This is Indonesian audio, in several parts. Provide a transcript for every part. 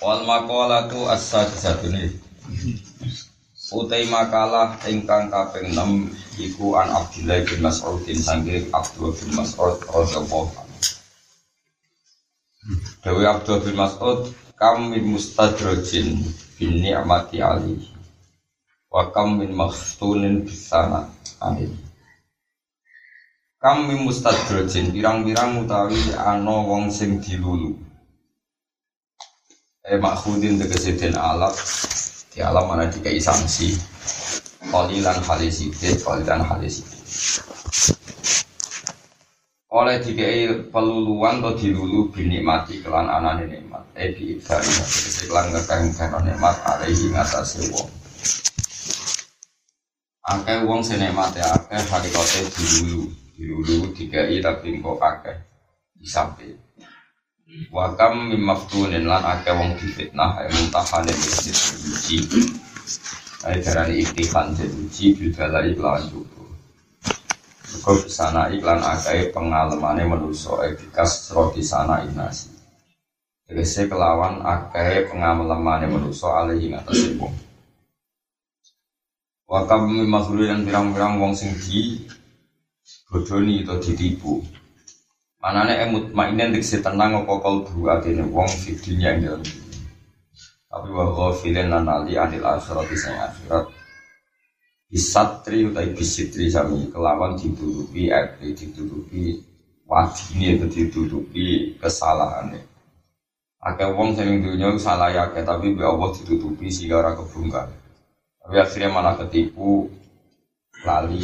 Wal maqalatu as-sadisatun. Utai makalah ingkang kaping 6 iku an Abdullah bin Mas'ud sanggih Abdullah bin Mas'ud radhiyallahu anhu. Dewi Abdullah bin Mas'ud kam min mustadrajin bin ni'mati ali wa kam min mahstunin bisana ali. Kam min mustadrajin pirang-pirang utawi ana wong sing dilulu. Makhudin degesiden alat di alam mana dikai sanksi Qalilan halisidit oleh dikai peluluan atau dilulu binikmati kelan anane nikmat biibdari kelan ngekang-ngekang nikmat alaihi ngatasi wong angkai wong senikmati akeh harikote dilulu dikai tapi kok akeh disampai wakam mimaftunin lan akeh wong difitnah muntahanin istiqamah suci ajaran iktihan suci bidala iklan suku kok sana iklan akeh pengalemane manusa ekas roti sana inasi tegese kelawan akeh pengalemane manusa alih ing atase wong wakam mimaftunin pirang-pirang wong sing di bodoni utawa ditipu manane mutmainen dikse tenang apa kalbu atine wong fitrinya ing dalem tapi wa ghafilan anali anil akhirat sing akhirat bisatri utai bisitri sami kelawan ditutupi akli ditutupi wadine ditutupi kesalahane akeh wong sing dunya salah akeh tapi be Allah ditutupi sehingga ora kebongkar tapi akhirnya malah ketipu lali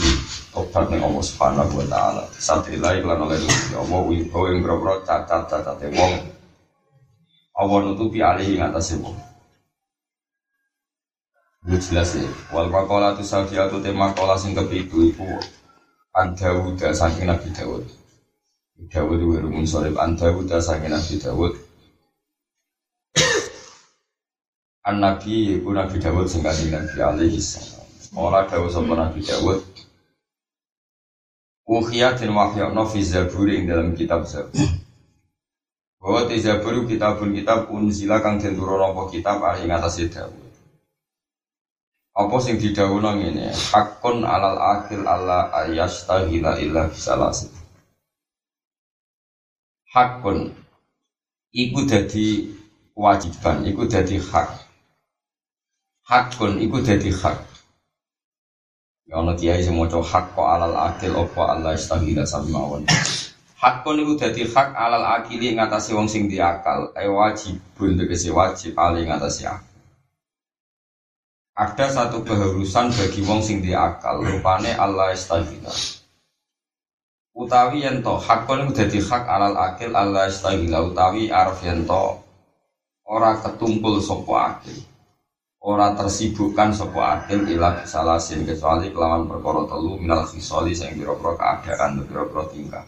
obat ning Allah Subhanahu wa taala satri lain lan oleh Allah wi kowe ngrobro cacat-cacate wong Allah nutupi alih ing atase wong jelas e wal maqalatu safiatu tema maqalah sing kepitu iku Daud saking Nabi Daud Daud rumun salib Daud saking Nabi Daud an Nabi iku Nabi Daud sing kanthi Nabi alaihi salam ora dawuh sapa Nabi Daud. Ukhiyat dan wahyakna fi Zaburi ing dalam kitab Zabur. Bahwa di Zabur kitab unzila kang den turunna apa kitab ali ngatasi Daud. Apa sing didhawuhna ngene, hakun alal akhir alla ayastahila illa bisalas. Hakun iku dadi kewajiban, iku dadi hak. Hakun iku dadi hak. Ya ana kiai sing maca hak kok alal akil apa Allah istahila samawon. Hak kon iku dadi hak alal akili ngatasi wong sing diakal, wajibun tegese wajib ali ngatasi akal. Ada satu keharusan bagi wong sing diakal, rupane Allah istahila. Utawi yen to hak kon iku dadi hak alal akil Allah istahila utawi arf yen to ora ketumpul sapa akil. Ora tersibukkan sapa akil ila kesalahan kecuali kelawan perkara telu minal khisali sing pira-pira keadaan pira-pira tingkah.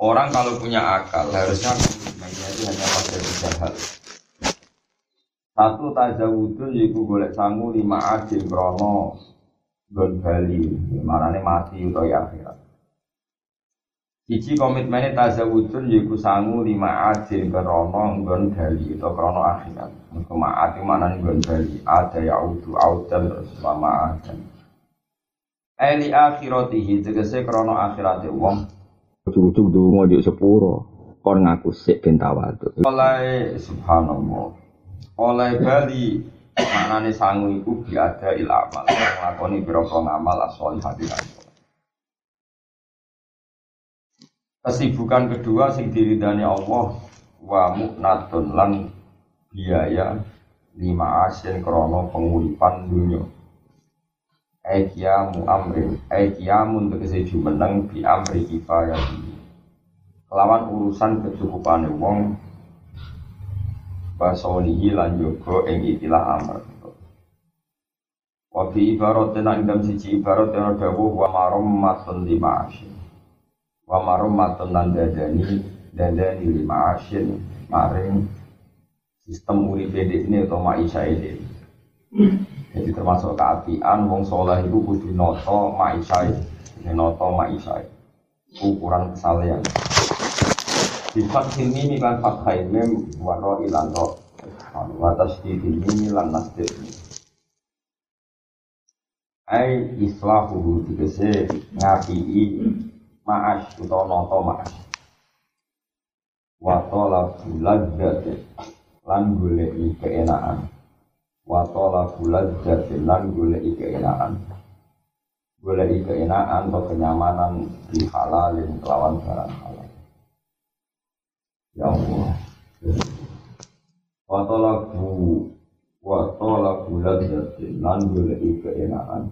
Orang kalau punya akal harusnya mengerti hanya pada tiga hal. Satu tazawudun yaiku golek sangu lima adin krono nggon bali, marane mati utawa akhirat. Iki komitmene tazawudun yaiku sangu lima ajin krono nggon bali utawa krono akhirat. Mengko maati manane nggon bali ada ya audu audan sama adan. Ali akhiratihi tegese krono akhirate wong kudu-kudu donga di sepura kon ngaku sik ben tawadhu. Oleh subhanallah. Oleh bali manane sangu iku bi ada il amal lakoni pira-pira amal asal hadirat. Kesibukan kedua sing diridani Allah wa mu'natun lan biaya lima asin krono penguripan dunya. Aiyamu amrin, aiyamun tegese jumeneng bi amri kifayah. Kelawan urusan kecukupane wong Basonihi lan yoga ing ikilah amr. Wa fi ibaratna indam siji ibarat ana dawuh wa marhammatun li ma'asyin. Wa marhammatun lan dadani li ma'asyin maring sistem uripe dekne utawa maisae dek. Jadi termasuk keapian wong saleh iku kudu nata maisae, nata maisae. Ukuran kesalehan. Sifat ini kan fathah mim wa ra ilan ra wa tasdid ini lan nasdid ai islahu dikese ngapi ma'ash utawa nata ma'ash wa talabul ladzat lan goleki keenaan wa talabul ladzat lan goleki keenaan atau kenyamanan di halalin kelawan barang halal. Ya Allah. Wa talabu ladzati lan goleki keenaan.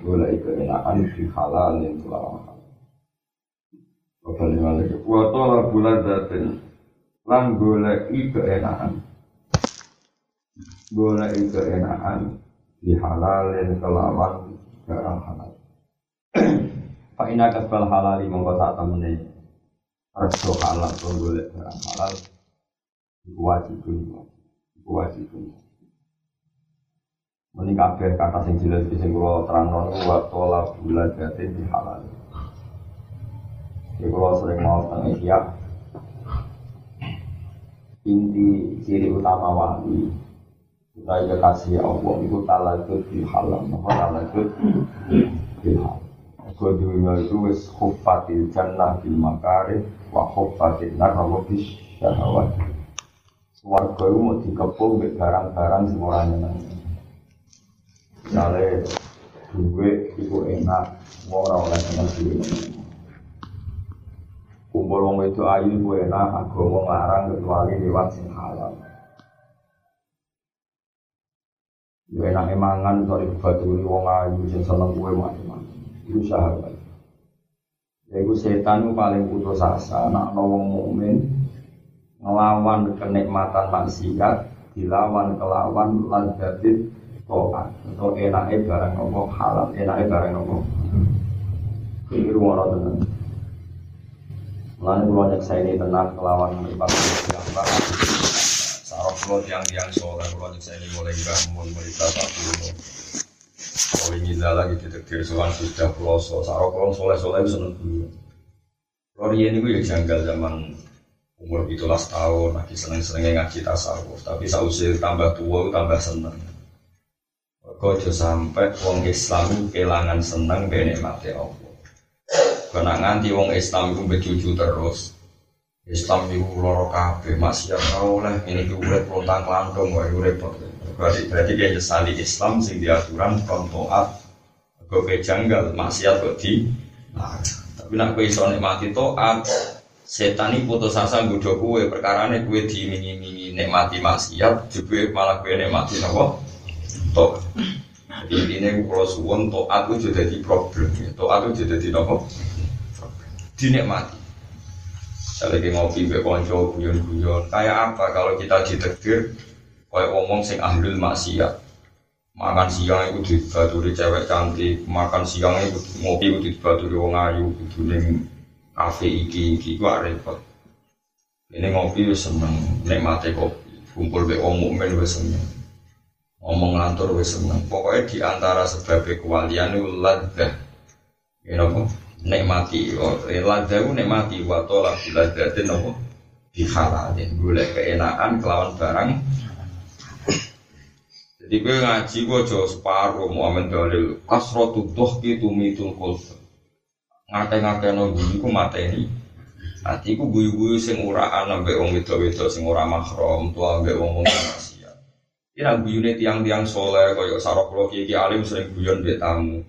Goleki keenaan fi halal lan haram. Wa talabu ladzati lan goleki keenaan. Goleki keenaan fi halal lan kelawan barang halal. Fa inna kasbal halali mongko sak temene reso halal to golek barang halal wajib. Menika kabeh kata sing jelas sing kula terangno wa tolak bulagate di halal. Iki kula sering maos nang siap. Inti ciri utama wali kita kasih Allah iku talakut di halal, maka talakut di halal. Kedua itu wis khuffatil jannah bil makarih wa khuffatin nar wa bis syahawat. Swarga itu mau dikepung mbek barang-barang sing ora nyeneng. Misale duit iku enak, ora oleh seneng. Kumpul wong wedok ayu iku enak, agama larang kecuali liwat sing halal. Yo enak mangan karo dibaturi wong ayu sing seneng kuwe macam-macam. Itu sahabat. Yaitu setan paling putus asa. Nak nawang mukmin ngelawan kenikmatan maksiat, dilawan kelawan lanjatin toat atau enake barang nopo halal, enake barang nopo. Ini rumah tenan. Mulane kula nyekseni tenan kelawan mripat gambar. Sarap kula tiang-tiang saleh kula nyekseni mulai bangun mripat aku. Kalau ingin lagi kita kesulitan sudah peloso. Sarok orang soleh itu seneng dulu. Lorian itu ya janggal zaman umur 17 tahun, lagi seneng-senengnya ngaji tasawuf. Tapi sausir tambah tua, tambah seneng. Kau jauh sampai orang Islam itu kehilangan seneng benek mati Allah. Karena nganti orang Islam itu berjuju terus. Islam itu lorok kafe masih tahu lah. Ini diurut pelontang lantung, wah repot. Berarti dia nyesali Islam sing diaturan kontoat kok kejanggal maksiat kok di nah, tapi nak kowe iso nikmati taat setan iki putus asa nggodho kowe perkarane kowe dimingi-mingi nikmati maksiat jebule malah kowe nikmati napa taat. Jadi ini kula suwun taat kuwi dadi problem ya, taat kuwi dadi napa dinikmati. Saya lagi ngopi mbek kanca guyon-guyon kayak apa kalau kita ditegir kayak omong sing ahlul maksiat. Makan siang itu dibaturi cewek cantik, makan siang itu ngopi itu dibaturi wong ayu, itu ning kafe iki kok repot. Ini ngopi wis seneng, nikmate kopi, kumpul mbek wong mukmin wis seneng. Omong lantur wis seneng. Pokoke di antara sebab kewalian iku ladzah. Ya napa? Nikmati, ladzah ku nikmati wa tolak ladzah napa? Dihalalin, golek keenaan kelawan barang. Jadi gue ngaji gue jauh separuh Muhammad Dalil kasrotu dohki tumitul kulsa ngake-ngake no gini ku mateni nanti ku guyu-guyu sing uraan sampai orang wedo-wedo sing ura mahram tua sampai orang maksiat ini nak guyune tiang-tiang soleh kaya saroklo kiki alim sering guyon mbek tamu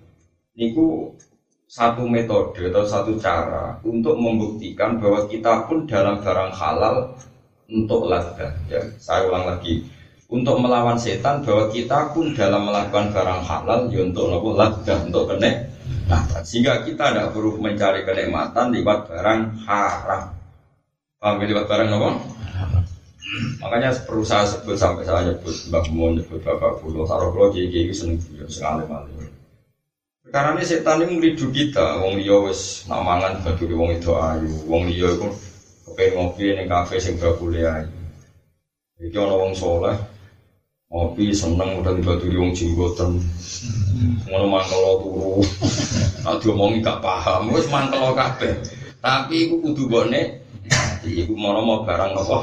ini ku satu metode atau satu cara untuk membuktikan bahwa kita pun dalam barang halal untuk ladzat ya, saya ulang lagi untuk melawan setan bahwa kita pun dalam melakukan barang halal ya untuk nopo ladzat untuk kenikmatan sehingga kita tidak perlu mencari kenikmatan lewat barang haram. Paham lewat barang nopo? Makanya berusaha sebut sampai saya nyebut Mbah Mun, nyebut Bapak Bulo, taruh kalau kiai-kiai seneng beliau sekali-kali. Karena ini setan ini ngelidu kita, wong liya wis namangan baduri wong itu ayu, wong liya itu kepengen ngopi ning kafe sing bakule ayu. Iki ana wong saleh ngopi seneng udan baduri wong jenggoten. Ngono mangkelo turu. Nek diomongi gak paham, wis mangkelo kabeh. Tapi iku kudu mbokne iku menawa barang apa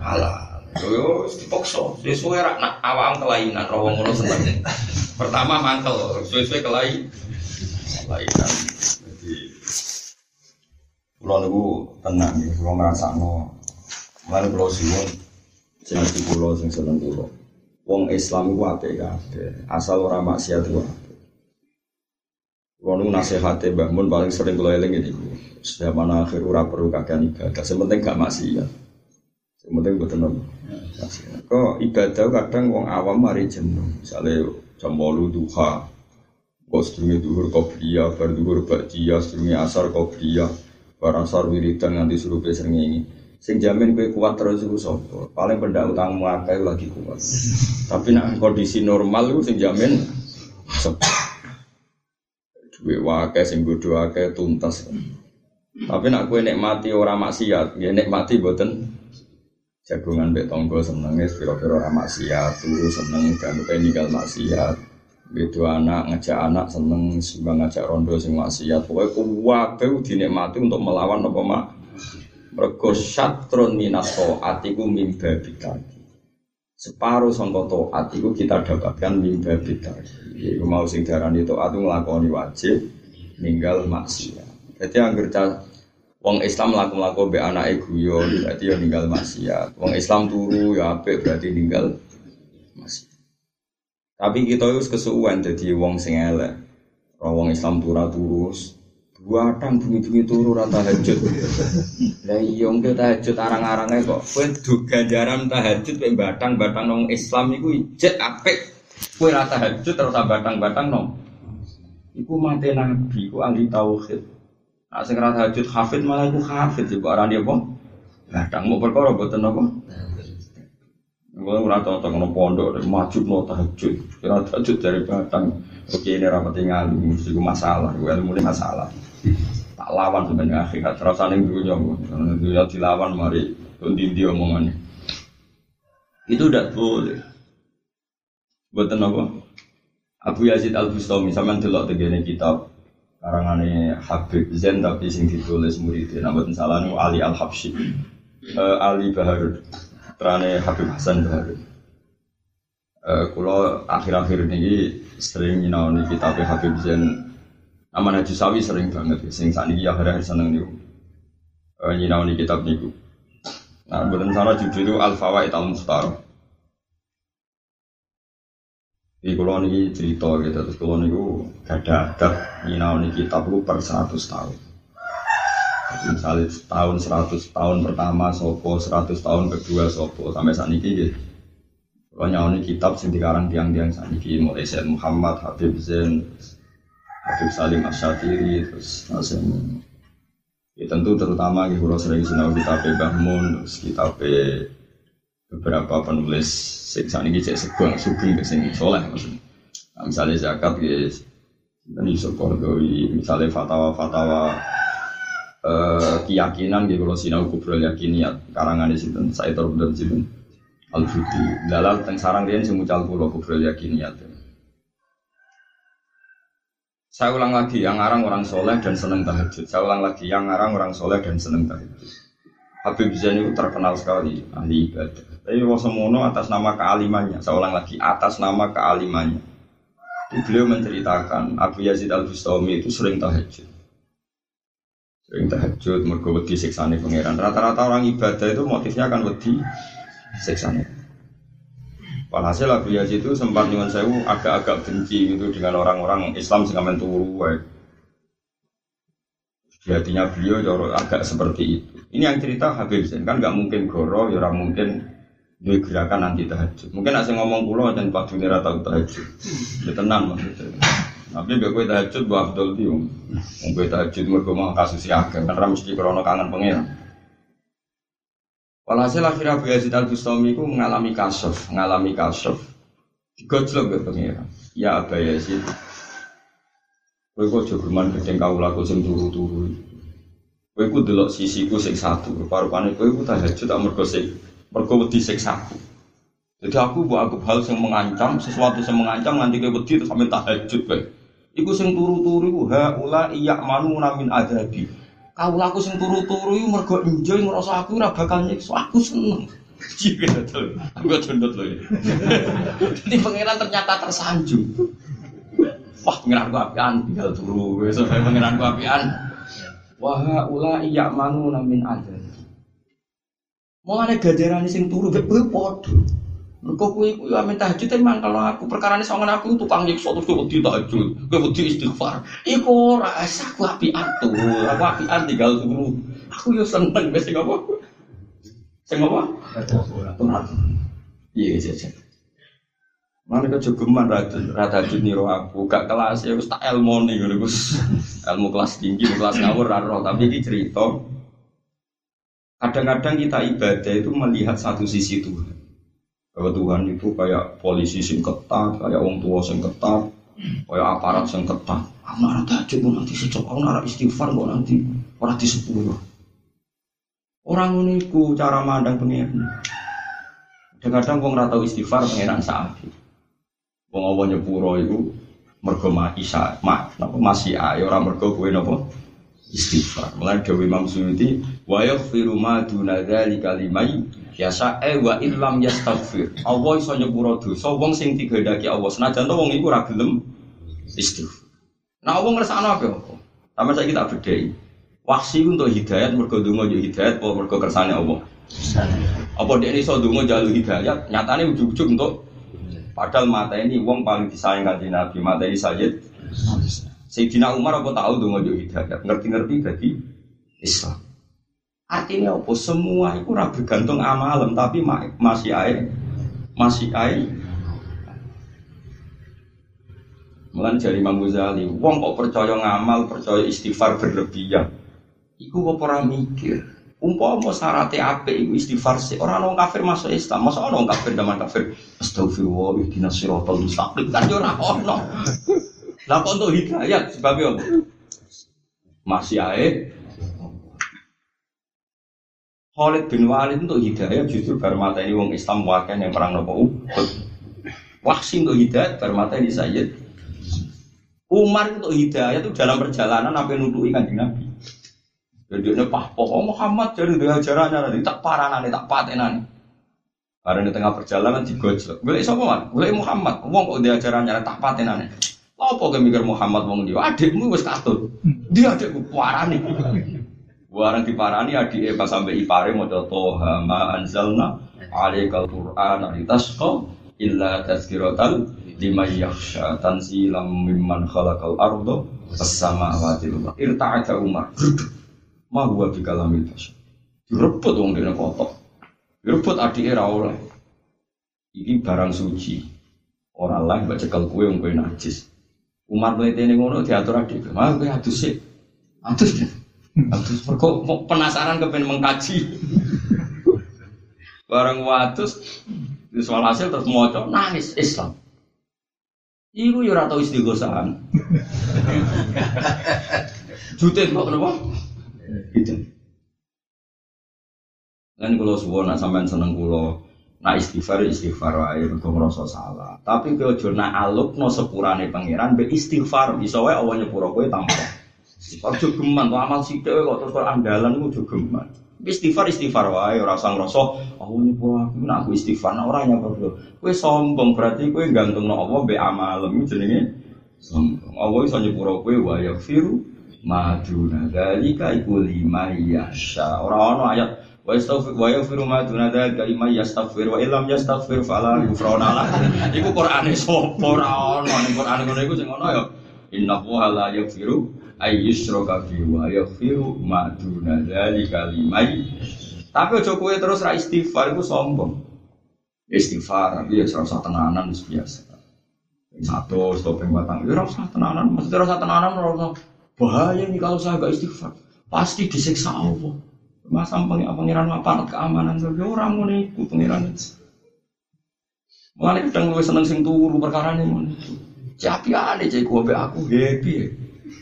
halal. Yo dipaksa, sesuai rak nak awam kelainan rowo ngono seneng. Pertama mantel, sesuai kelainan. Jadi pulau niku tenang ya, pulau ngrasakno. Mulane pulau siwon sing iki pulau sing seneng pulau. Wong Islam iku apik kabeh, asal ora maksiat wae. Wong nasihate Mbah Mun paling sering kula eling iki. Sedaya mana akhir ora perlu kakean ibadah, sing penting gak maksiat. Sing penting boten kok ibadah kadang wong awam mari jenuh. Misale jam 8 duha, sedurunge dhuhur qobliyah, bar dhuhur ba'diyah, sedurunge asar qobliyah, bar asar wiridan nganti surupe srengenge. Sing jamin kowe kuat terus iku sapa? Paling pendak utangmu akeh lagi kuat. Tapi nek kondisi normal iku sing jamin duwe akeh sing bodho akeh tuntas. Tapi nek kowe nikmati ora maksiat, nggih nikmati mboten jagungan mbek tangga senenge pira-pira ora maksiat, turu seneng gawe ninggal maksiat. Bedu anak ngejak anak seneng simbang ngejak rondo sing maksiat. Pokoke kuwabe dinikmati untuk melawan apa mak. Mergo satrun minas taat iku mimba bid'ah. Separuh sangka taat iku kita dapatkan mimba bid'ah. Iku mau sing diarani taat nglakoni wajib, ninggal maksiat. Dadi anggere wong Islam laku-laku mbek anake guyon berarti ya ninggal maksiat. Wong Islam turu ya apik berarti ninggal maksiat. Tapi kita wis kesuwen dadi wong sing elek. Ora wong Islam turu buatan bunyi-bunyi turu ora tahajud. Lah iya engko tahajud arang-arange kok. Kowe nduk ganjaran tahajud mek batang-batang wong Islam iku ijek apik. Kowe ora tahajud terus batang-batang nom. Iku mate nabi, iku ahli tauhid. Nah, sekarang tahajud hafid malah aku hafid juga orang dia boh, kadang mau perkara buatan apa? Kalau orang tahu orang pondok maju mau tahajud, kira tahajud dari batang. Oke ini rapat tinggal, mesti gue masalah, gue mulai masalah. Tak lawan sebenarnya akhirat terasa yang dulu nyamuk, dia dilawan mari tundin dia omongannya. Itu tidak boleh. Buatan apa? Abu Yazid Al-Bustami sama delok tegene kitab. Karangane Habib Zain tapi sing ditulis muridé nambaten salah niku Ali Al-Habsyi. Ali Baharud. Trane Habib Hasan Baharud. Kula akhir-akhir niki sering nyinaoni kitab Habib Zain. Amanah Jusawi sering banget sing sakniki ya harah seneng niku. Nyinaoni kitab niku. Nah, mboten salah judul niku Al-Fawaid Al-Mukhtar. Di kulon ini cerita gitu, terus kulon itu gada adab nyinaoni kitab itu per 100 tahun. Misalnya tahun 100 tahun pertama sopo, 100 tahun kedua sopo, sampai saat ini gitu. Kulon nyinaoni kitab sing dikarang tiang-tiang saat ini, mulai Syekh Muhammad, Habib Zain, Habib Salim Asy-Syatiri, terus Hasan. Ya tentu terutama gitu, kulon sering nyinaoni kitab Mbah Mun, terus kitab beberapa penulis seksa ini cek sebuang sugeng ke sini soleh maksudnya. Nah, misalnya zakat guys, ini sokorgoi misalnya fatwa-fatwa keyakinan gitu kalau sinau kubrol yakiniat karangan di situ saya terbenam di situ al-fudi dalam tengsarang dia semucal kulo kubrol yakiniat. Saya ulang lagi yang arang orang soleh dan seneng tahajud. Saya ulang lagi yang arang orang soleh dan seneng tahajud. Habib Zain itu terkenal sekali ahli ibadah. Tapi wasemono atas nama kealimannya. Saya ulang lagi atas nama kealimannya. Beliau menceritakan Abu Yazid Al-Bustami itu sering tahajud. Sering tahajud mergo wedi siksane pangeran. Rata-rata orang ibadah itu motifnya akan wedi siksane. Walhasil Abu Yazid itu sempat nyuwun sewu agak-agak benci gitu dengan orang-orang Islam sing amen turu wae. Di hatinya beliau agak seperti itu. Ini yang cerita Habib Zain kan enggak mungkin goro, ya ora mungkin duwe gerakan anti tahajud. Mungkin nek sing ngomong kula jan padune ora tau tahajud. Ya tenan maksudnya. Tapi nek kowe tahajud wa afdol piye? Wong kowe tahajud mergo mah kasus iki ageng, ora mesti krana kangen pengen. Walhasil akhirnya Abu Yazid Al-Bustami itu mengalami kasyaf. Digojlok ke pengiran. Ya Abu Yazid, kowe kok jogeman gedeng kawula kok sing turu-turu. Kowe ku delok sisiku sing satu, rupa-rupane kowe ku tahajud mergo wedi siksaku. Jadi aku buat aku hal yang mengancam, sesuatu yang mengancam nanti kowe wedi terus sampe tahajud kowe. Iku sing turu-turu haula iya manu min adabi. Kawula aku sing turu-turu mergo enjoy ngrasa aku ora bakal nyiksa, aku seneng. Iki betul. Aku condot lho. Jadi pangeran ternyata tersanjung. Wah, pangeranku apian tinggal turu wis sampe pangeranku apian. Wah, ula iya manu min adabi. Mulane gaderane sing turu kowe padha. Mergo kuwi ame tahajud emang kalau aku perkarane songen aku tukang nyiksa terus kowe wedi tahajud, kowe wedi istighfar. Iku ora asah ku apian to, aku apian tinggal turu. Aku yo seneng wis sing apa? Sing apa? Iya, jajak. Mane kejogeman rada-rada niru aku, gak kelas ya wis tak elmone ngono Gus. Ilmu kelas tinggi, kelas ngawur ra roh, tapi iki cerita. Kadang-kadang kita ibadah itu melihat satu sisi Tuhan. Bahwa Tuhan itu kayak polisi sing ketat, kayak orang tua sing ketat, kayak aparat sing ketat. Aku nak tahajud pun nanti secok, aku nak istighfar pun nanti orang di sepuluh. Orang uniku cara mandang pengiran. Kadang-kadang orang ratau istighfar pengiran saat itu. Orang awak nyepuro itu mergo maisa, napa masih ayo orang mergo kue napa istighfar. Mulai Dewi Imam Suyuti, wa yaghfiru ma duna dzalika liman yasa wa illam yastaghfir. Allah iso nyepuro dosa wong sing digandaki Allah. Senajan to wong iku ora gelem istighfar. Nah wong ngrasakno apa? Sampe saiki tak bedheki. Wahsi untuk hidayat mergo donga yo hidayat apa mergo kersane Allah. Apa dhekne iso donga jaluk hidayat, nyatane ujug-ujug untuk padahal mata ini wong paling disayangkan di Nabi, mata ini Sayyid. Sayyidina Umar apa tahu donga yo hidayat, ngerti-ngerti dadi Islam. Artinya apa? Semua itu ora bergantung amalan, tapi masih ae. Mulan jari Imam Ghazali, wong kok percaya ngamal, percaya istighfar berlebihan. Iku kok ora mikir. Umpama syaraté apik iku istighfar sik, ora ana kafir masuk Islam, masa ana kafir zaman kafir. Astagfirullah ihdinas siratal mustaqim. Kan yo ora ono. Lah kok untuk hidayat sebabnya apa? Masih ae. Khalid bin Walid untuk hidayah justru bermata ini wong Islam wakan yang perang nopo Uhud. Wahsi untuk hidayah bermata ini Sayyid. Umar untuk hidayah itu dalam perjalanan sampai nuduki Kanjeng Nabi. Jadi dia pahpoh Muhammad jadi dengan ajarannya nanti tak paranane tak patenane. Karena di tengah perjalanan digojlok. Golek sapa man? Golek Muhammad. Wong kok dia ajarannya tak patenane. Lopo kemikir Muhammad wong dia adikmu wis katut. Dia adikku parane. Warang diparani adike pas sampe ipare maca Toha ma anzalna alaikal qur'ana litasqa illa tazkiratan liman yakhsha tanzilan mimman khalaqal arda was-samawati wal ardi irta'a Umar ma huwa fi kalamil fasy direbut wong dene kotok direbut adike ra oleh iki barang suci ora lan mbok cekel kowe wong kowe najis Umar mletene ngono diatur adike mah kowe adus sik adus atus mergo penasaran kepen mengkaji. Barang watus di soal hasil terus maca nangis Islam. Iku yo ora tau istighosahan. Juten kok napa? Gitu. Lan kula suwun nek sampean seneng kula nak istighfar wae mergo ngrasa salah. Tapi kowe aja nak alukno sepurane pangeran be istighfar iso wae Allah nyepuro kowe tampol. Kok jogeman, amal sithik kok terus andalan iku jogeman. Istighfar wae ora usah ngrasa, oh nyepuro aku nek aku istighfar ora nyepuro. Kowe sombong berarti kowe nggantungno Allah mbek amalmu jenenge sombong. Allah iso nyepuro kowe wa yaghfiru ma duna dzalika iku liman yasha. Ora ono ayat wa yastaghfir wa yaghfiru ma duna dzalika liman yastaghfir wa illam yastaghfir fala yufrana lah. Iku Qur'ane sapa ora ono ning Qur'ane ngono iku sing ono ya innallaha la yaghfiru ayyusroka biwa yaghfiru ma duna dzalika liman. Tapi aja kowe terus ra istighfar iku sombong. Istighfar ya ora usah tenanan wis biasa. Satu stoping batang ya ora usah tenanan, mesti ora usah tenanan ora bahaya nih kalau saya enggak istighfar. Pasti disiksa Allah. Masam pengiran aparat keamanan sebab orang mau niku pengiran. Mulane kadang luwih seneng sing turu perkarane ngono. Capiane cek kowe aku happy.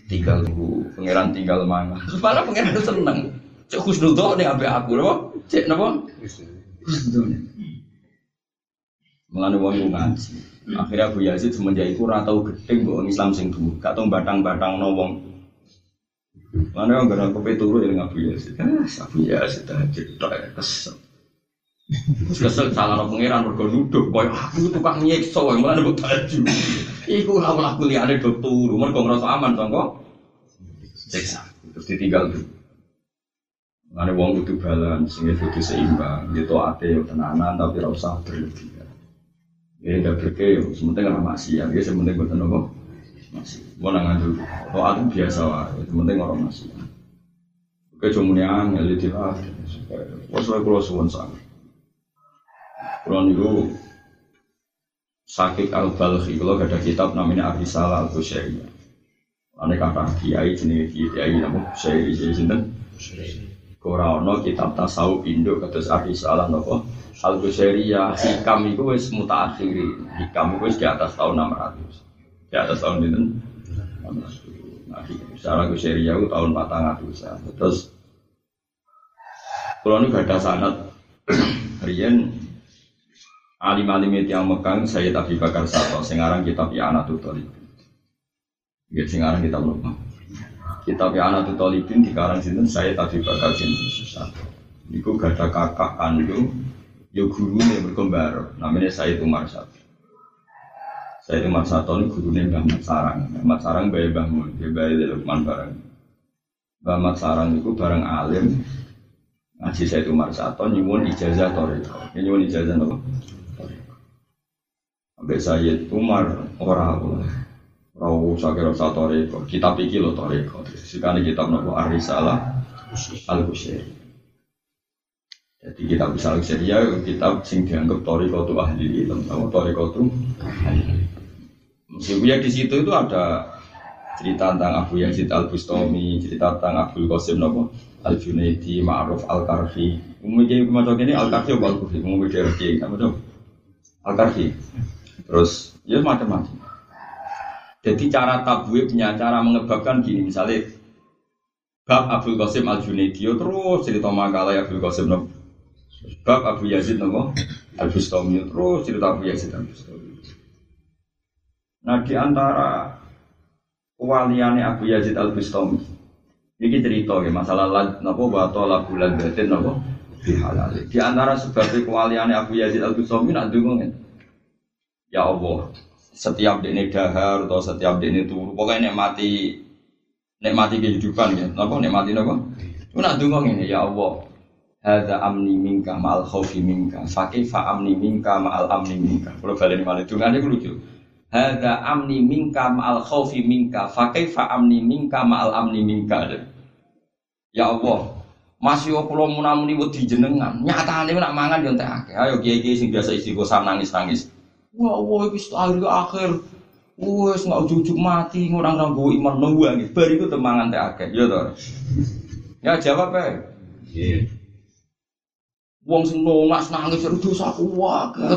Tinggal turu, pengiran tinggal mangan. Terus malah pengiran seneng. Cek Husnul Dho ning ambek aku lho. Cek napa? Husnul. Mulane wong ngaji. Akhirnya Abu Yazid semenjak iku ora tau gedeng mbok Islam sing dhuwur. Gak tau batang-batang no wong. Mana yang gara kopi turu jadi ngabu ya sih, tak kesel. Kesel salah orang pengiran bergonuduk, boy aku tukang nyeksa, yang mana buat baju. Iku lawan aku lihat ada turu, mereka ngerasa aman, tangkok. Ceksa, terus ditinggal tu. Mana uang butuh balance, sehingga butuh seimbang. Dia tu ate, tenanan tapi rasa berlebihan. Dia dah berkeo, sementara ramah siang, dia sementara buat tangkok. Masih, mana ngadu? Atau aku biasa lah. Itu penting orang masih. Kecumunian, jadi lah. Wasalai pulau suwon sangat. Pulau itu sakit al-Balkhi. Kalau ada kitab namanya Ar-Risalah Al-Qushairiyyah. Aneh kata kiai jenis kiai namun Qushairi sinten. Korano kitab tasawuf Indo kados Ar-Risalah napa Al-Qushairiyyah. Hikam itu wis mutaakhiri. Hikam itu di atas tahun 600. Di atas tahun itu, secara Qushairiyyah itu tahun 400-an. Terus, kalau ini gak ada sanad, riyen alim-alim yang Mekang saya Abi Bakar Sato, sekarang kitab I'anatul Talibin. Jadi sekarang kitab lupa. Kitab I'anatul Talibin dikarang sinten saya Abi Bakar Sato. Iku gak ada kakak kandung, yo gurune berkembar, namanya Sayyid Umar Sato. Saya itu Mas Sato ini gurunya Mbah Mat Sarang. Mbah Mat Sarang bayi Mbah Mun, dia bayi Lukman bareng. Mbah Mat Sarang itu bareng alim. Ngaji saya itu Mas Sato nyuwun ijazah thariqah. Nyuwun ijazah apa? Thariqah. Sampai saya itu Umar orang. Rauh sakira usah thariqah. Kitab iki lho thariqah. Sekali kitab nopo Ar-Risalah Al-Qushairiyyah. Jadi kitab Al-Qushairiyyah kitab sing dianggap thariqah tu ahli ilmu, atau thariqah tu ahli. Sebenarnya di situ itu ada cerita tentang Abu Yazid Al-Bustami, cerita tentang Abul Qasim Al-Junaidi, Ma'ruf al-Karkhi. Umumnya macam ini al-Karkhi atau al-Qushairiyyah, umumnya derajat apa tu? Al-Karkhi. Terus, ya macam-macam. Jadi cara tabwibnya, cara mengebabkan gini misalnya, bab Abul Qasim Al-Junaidi terus cerita makalah Abul Qasim, bab Abu Yazid Al-Bustami terus cerita Abu Yazid Al-Bustami. Nah di antara waliane Abu Yazid Al-Bustami ini cerita ya, masalah napa batal bulan batin napa dihalal. Di antara sebab waliane Abu Yazid Al-Bustami nak dungung. Ya Allah, setiap dene dahar atau setiap dene turu pokoke nikmati kehidupan ya. Napa nikmati? Nak dungung ngene, ya Allah. Hadza amni minka ma'al khaufi minka, faqifa amni minka ma'al amni minka. Kalau baleni malih dungane ku lucu. Hadza amni minka ma'al khaufi minka, fa kaifa amni minka ma'al amni minka. Ya Allah, masih kula munamuni wedi jenengan. Nyatane nek mangan yo entek akeh. Ayo kiye-kiye sing biasa istighosah nangis-nangis. Ya Allah, iki akhir. Wes nek jujuk mati ngora nganggo iman nang nggih. Bar iku temangan entek akeh. Ya to. Ya jawab ae. Nggih. Wong sing nangis dosaku akeh.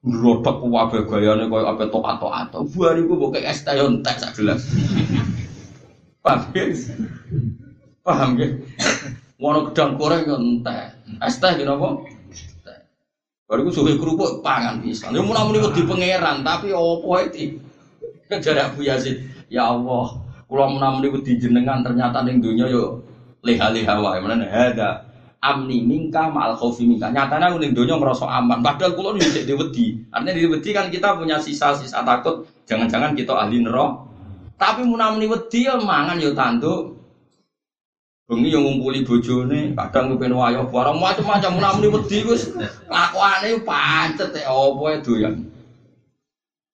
Ngerotak wabah gayanya kaya apa tokat-tokat buari ku pake es tayon tek sak gelas paham ya? Wana gedang koreng entek es teh gitu apa? Baru ku suhe kerupuk pangan bisa ya muna-muni di pengeran tapi apa itu? Kejar Abu Yazid ya Allah kalau muna-muni di jenengan ternyata di dunia yo leha-leha wae mana ada amni minka ma'al khaufi minka. Nyatanya aku di dunia merasa aman. Padahal aku tidak diwedi. Artinya diwedi kan kita punya sisa-sisa takut. Jangan-jangan kita ahli neraka. Tapi muna meniwedi ya mangan ya tanduk. Bengi yang ngumpuli bojone. Kadang aku pengen wayah barang macam-macam. Muna meniwedi terus lakuannya pancet ya apa itu ya.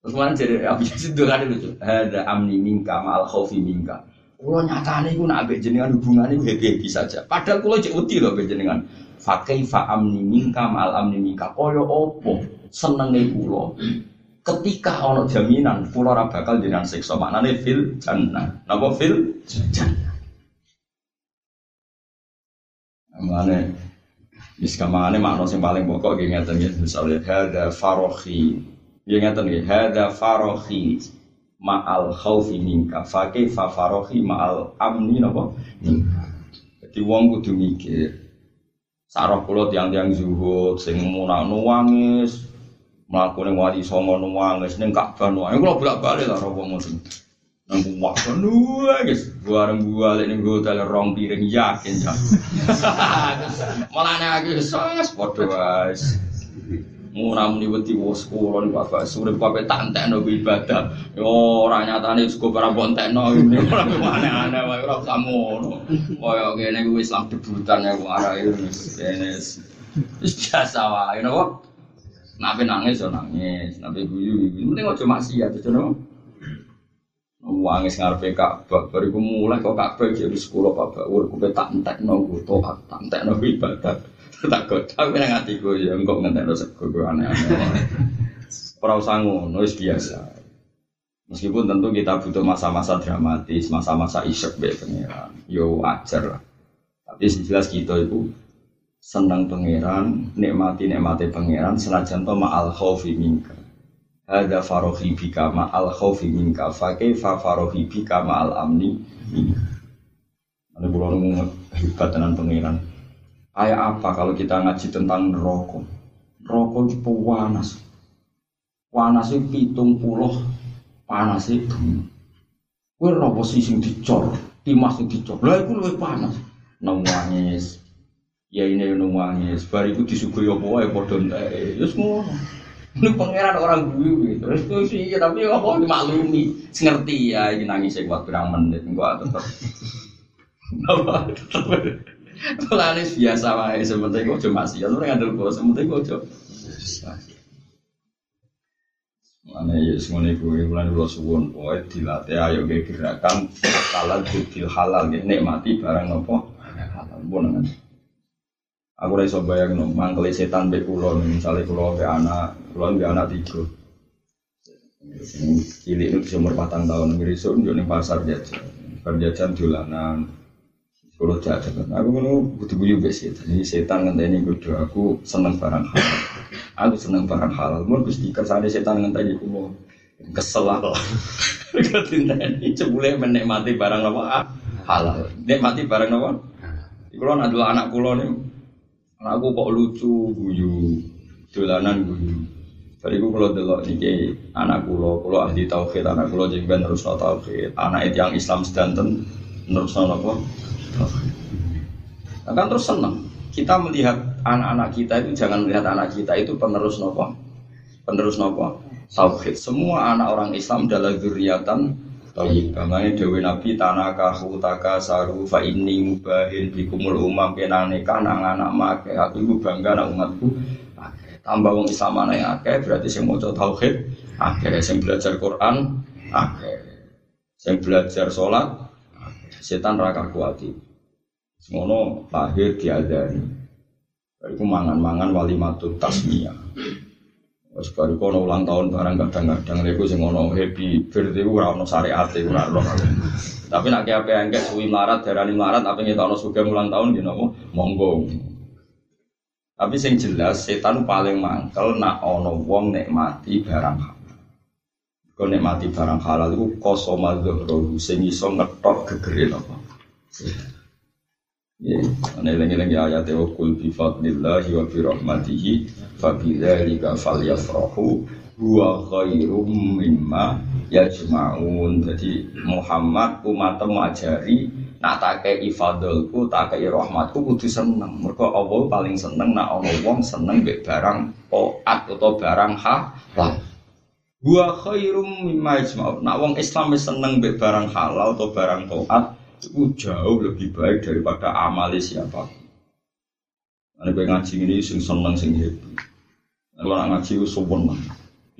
Terus mana jadi Abu Yazid doang itu. Ada amni minka ma'al khaufi minka. Kulo nyatane iku nak ambek jenengan hubungane happy-happy saja. Padahal kulo jek wedi lho ambek jenengan. Fa kaifa amni minka ma'al amni minka. Kaya apa senenge kulo ketika ana jaminan kulo ora bakal jenengan siksa. Maknane fil jannah. Napa fil jannah? Mengane wis kamane makna sing paling pokok nggih ngaten nggih misale hada farohi. Nggih ngaten nggih hada farohi ma'al khaufi minka fa kaifa farohi ma'al amni napa minka. Dadi wong kudu mikir. Sarah kula tiyang-tiyang zuhud sing munakno wangis mlaku ning wali songo wangis ning Ka'bah wae kula bolak-balik ta ropo mung. Nang wae guys, bareng balik ning hotel rong piring yakin ta. Mulane aku wis padha wae. Muram niweti wis kula niku Bapak surip kabeh tak entekno ibadah. Yo ora nyatane sego para bontekno ngene ora aneh-aneh wae ora usah ngono. Kaya ngene kuwi Islam debutan ya arek wis wis biasa wae napa. Nek nangis yo nangis, nek guyu guyu ning aja maksiat jono. Wangis ngarepe Ka'bah bariku mulai kok Ka'bah iki wis kula Bapak urku tak entekno kuto tak entekno ibadah. Tak godhak meneng atiku ya engko ngentekno sego aneh-aneh. Ora usah ngono wis biasa. Meskipun tentu kita butuh masa-masa dramatis, masa-masa isek be pengiran. Yo wajar lah. Tapi jelas kita itu senang pengiran, nikmati pengiran senajan to ma'al khaufi minka. Hada farohi bika ma'al khaufi minka fa kaifa farohi bika ma'al amni. Ana kula ngomong hebat tenan pengiran. Kayak apa kalau kita ngaji tentang neraka? Neraka itu panas. Panas itu 70 panas itu. Kowe ora posisi sing dicor, timas sing dicor. Lah iku luwih panas. Nangis. Ya ini nangis. Bar iku disuguhi apa wae padha entek. Wis ngono. Nek pangeran orang guyu terus sih tapi kok dimaklumi, ngerti ya iki nangis sing kuat pirang menit kok tetep. Napa? Mulane biasa wae sementing kok aja maksiat ora ngandel kok sementing kok aja. Mulane ya semene kuwi mulane kula suwun poe dilatih ayo nggih gerakan halal dil halal nggih nikmati barang apa halal bonan. Aku ora iso bayangno mangkele setan mbek kula misale kula mbek anak 3. Sing cilik iki umur 4 tahun ngresuk yo ning pasar jajan. Perjajan dolanan kalau jajan, aku kalau butuh-butuh besi. Jadi setan ngenteni kudu aku seneng barang halal. Aku seneng barang halal. Mungkin sedikit saja setan ngenteni kulo kesel lah. Ngenteni cebule menikmati barang apa halal. Nikmati barang apa? Kulo adalah anak kulo nih. Anakku kok lucu, guyu, dolanan guyu. Jadi kulo delok niki anak kulo. Kulo ahli tauhid, anak kulo jengben terus tauhid. Anak itu yang Islam sedanten terus apa? Akan terus senang. Kita melihat anak-anak kita itu jangan melihat anak kita itu penerus nopo tauhid. Semua anak orang Islam adalah dzurriatan thayyibah. Makanya dewe Nabi tanaka hutaka saru fa inni mubahin bikumul umam kenane kana anak make aku iku bangga anak umatku. Tambah wong Islam ana akeh berarti sing maca tauhid akeh, sing belajar Quran akeh, sing belajar salat. Setan raka kuati semono lahir diadani bariku mangan-mangan walimatut tasmiyah wis bariku ana ulang tahun barang kadang-kadang lek sing ana happy birthday ora ana syariate ora roh tapi nek ape engke suwi melarat darani melarat ape ngetokno sugih ulang tahun yen apa monggo tapi sing jelas setan paling mangkel nek ana wong nikmati barang halal kok nikmati barang halal iku kosoma dzahrohu sing iso ngetok gegere apa ya ngeling-eling ayat wa qul bi fadlillahi wa bi rahmatihi fa bidzalika falyafrahu huwa khairum mimma yajma'un. Jadi Muhammad umatmu ajari nak takei fadlku takei rahmatku kudu seneng mergo Allah paling seneng nak ana wong seneng mbek barang taat utawa barang halal. Wa khairum mimma yajma'un. Nak wong Islam wis seneng mbek barang halal atau barang taat, itu jauh lebih baik daripada amali siapa. Nek kowe ngaji ngene sing seneng sing happy. Nek ora ngaji wis suwun lah.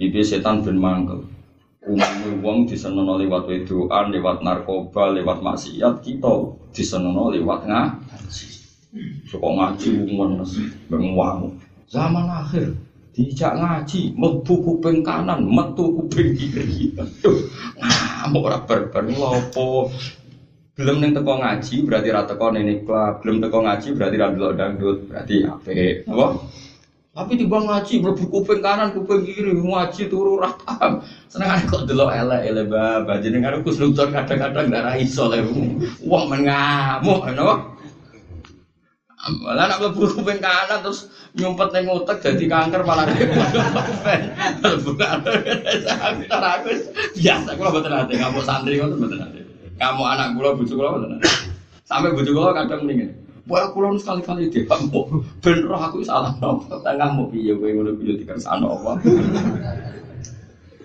Piye setan ben mangkel. Umum wong disenenno liwat wedoan, liwat narkoba, liwat maksiat, kita disenenno liwat ngaji. Sok ngaji umum ben wae. Zaman akhir dijak ngaji, metu kuping kanan, metu kuping kiri. Ngamuk ora berben lopo. Belum neng teko ngaji berarti ra teko nene klub, belum teko ngaji berarti ra delok dangdut, berarti apik. Apa? Tapi tiba ngaji mlebu kuping kanan kuping kiri ngaji turu ra paham. Senengane kok delok elek-elek bae jenengan ku sluntur kadang-kadang ndak ra iso lek wong men ngamuk ngono. Malah nak mlebu kuping kanan terus nyumpet ning utek dadi kanker malah repot. Bukan. Aku biasa kula mboten ate ngamuk santri ngoten mboten ate. Kamu anak gula, bujuk gula, betul tak? Sampai bujuk gula kadang mendingan. Boleh pulau sekali-kali dia kamu. Bener aku salah apa? Tengah mau piye? Boleh mau piye tiga sana apa?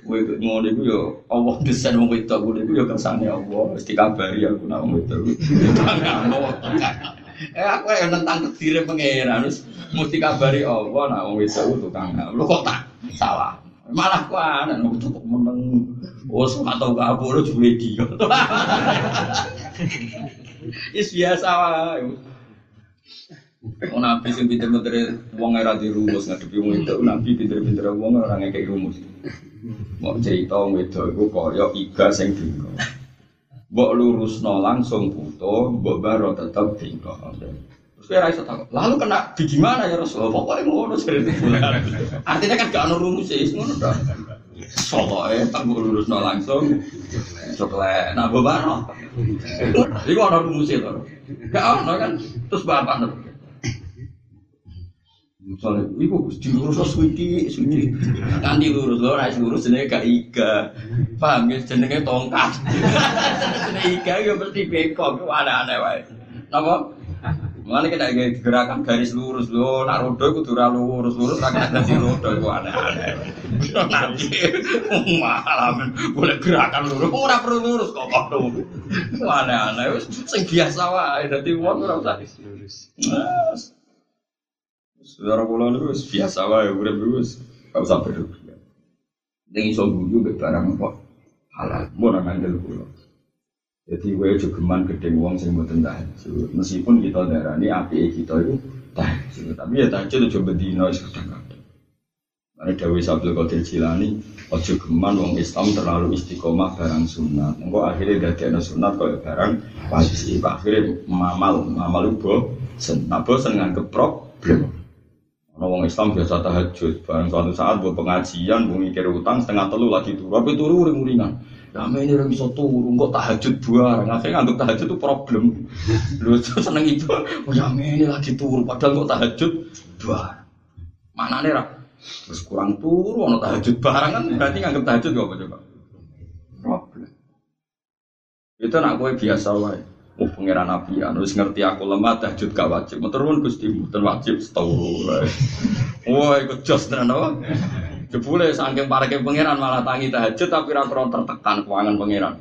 Boleh mau dia yo. Allah desain mau itu aku dia yo kesannya Allah. Mesti kabari aku nak mau itu. Tengah mau. Aku yang tentang diri pengeran. Mesti kabari Allah nak mau itu aku tengah. Lu kok tak salah? Malah aku anak untuk meneng. Oh, suka tahu ke apa lo jule dia. Is biasa wae. Ono api sing pinter-pinter wong ora dirumus ngadepi wong itu, nabi pinter-pinter wong ora ngekek rumus. Mbok cerita wedok iku kaya iga sing bengkok. Mbok lurusno langsung buta, mbok baro tetep bengkok. Terus ora iso takok. Lalu kena gigi mana ya Rasul? Pokoke ngono cerita. Artinya kan gak ono rumus ya, ngono ta. Soalnya tangguh lurus no langsung, coklat nak beban. Jadi kau nak rumusnya tu, kau nak kan terus bapak tu. Soalnya, ibu lurus suci, nanti lurus lo naik lurus jenenge gak iga, paham ya jenenge tongkat, jenenge iga yang seperti bengkok, aneh-aneh way. Nampak? Mana kita gerakan garis lurus lo, nak roda itu dura lurus agak ada si roda itu aneh-aneh. Nanti malam boleh gerakan lurus, orang perlu lurus kok tu. Aneh-aneh, sing biasa lah. Nanti uang orang tak lurus. Saudara pulau lurus biasa lah, udah lurus. Kau sampai lurus. Dengan sombong juga barang apa halal, bukan angel pulau. Jadi saya juga geman gedeng uang yang mboten tahajud meskipun kita darani api kita itu tahajud tapi ya tahajud itu juga berdina kadang-kadang karena Dawei Abdul Qadir Jilani ojo geman uang Islam terlalu istiqomah barang sunat engkau akhirnya dari anak sunat kaya barang wajib akhirnya mamal bosen nah bosen nganggep problem karena uang Islam biasa tahajud barang suatu saat buat pengajian, buat mikir utang setengah telu lagi turu tapi turu uring-uringan kami ini orang bisa turun, kok tahajud bareng akhirnya nganggap tahajud itu problem lu seneng itu, oh kami ini lagi turun, padahal kok tahajud bareng mana nih Rab? Terus kurang turun, tahajud bareng kan berarti nganggap tahajud gak apa-apa problem itu anak gue biasa woy oh pengeran nabi, harus ngerti aku lemah, tahajud gak wajib menurut gustimu, wajib setahun woy, ikut jos dengan apa? Jebule saking pareke pangeran malah tangi tahajud tapi ora kron tertekan keuangan pangeran.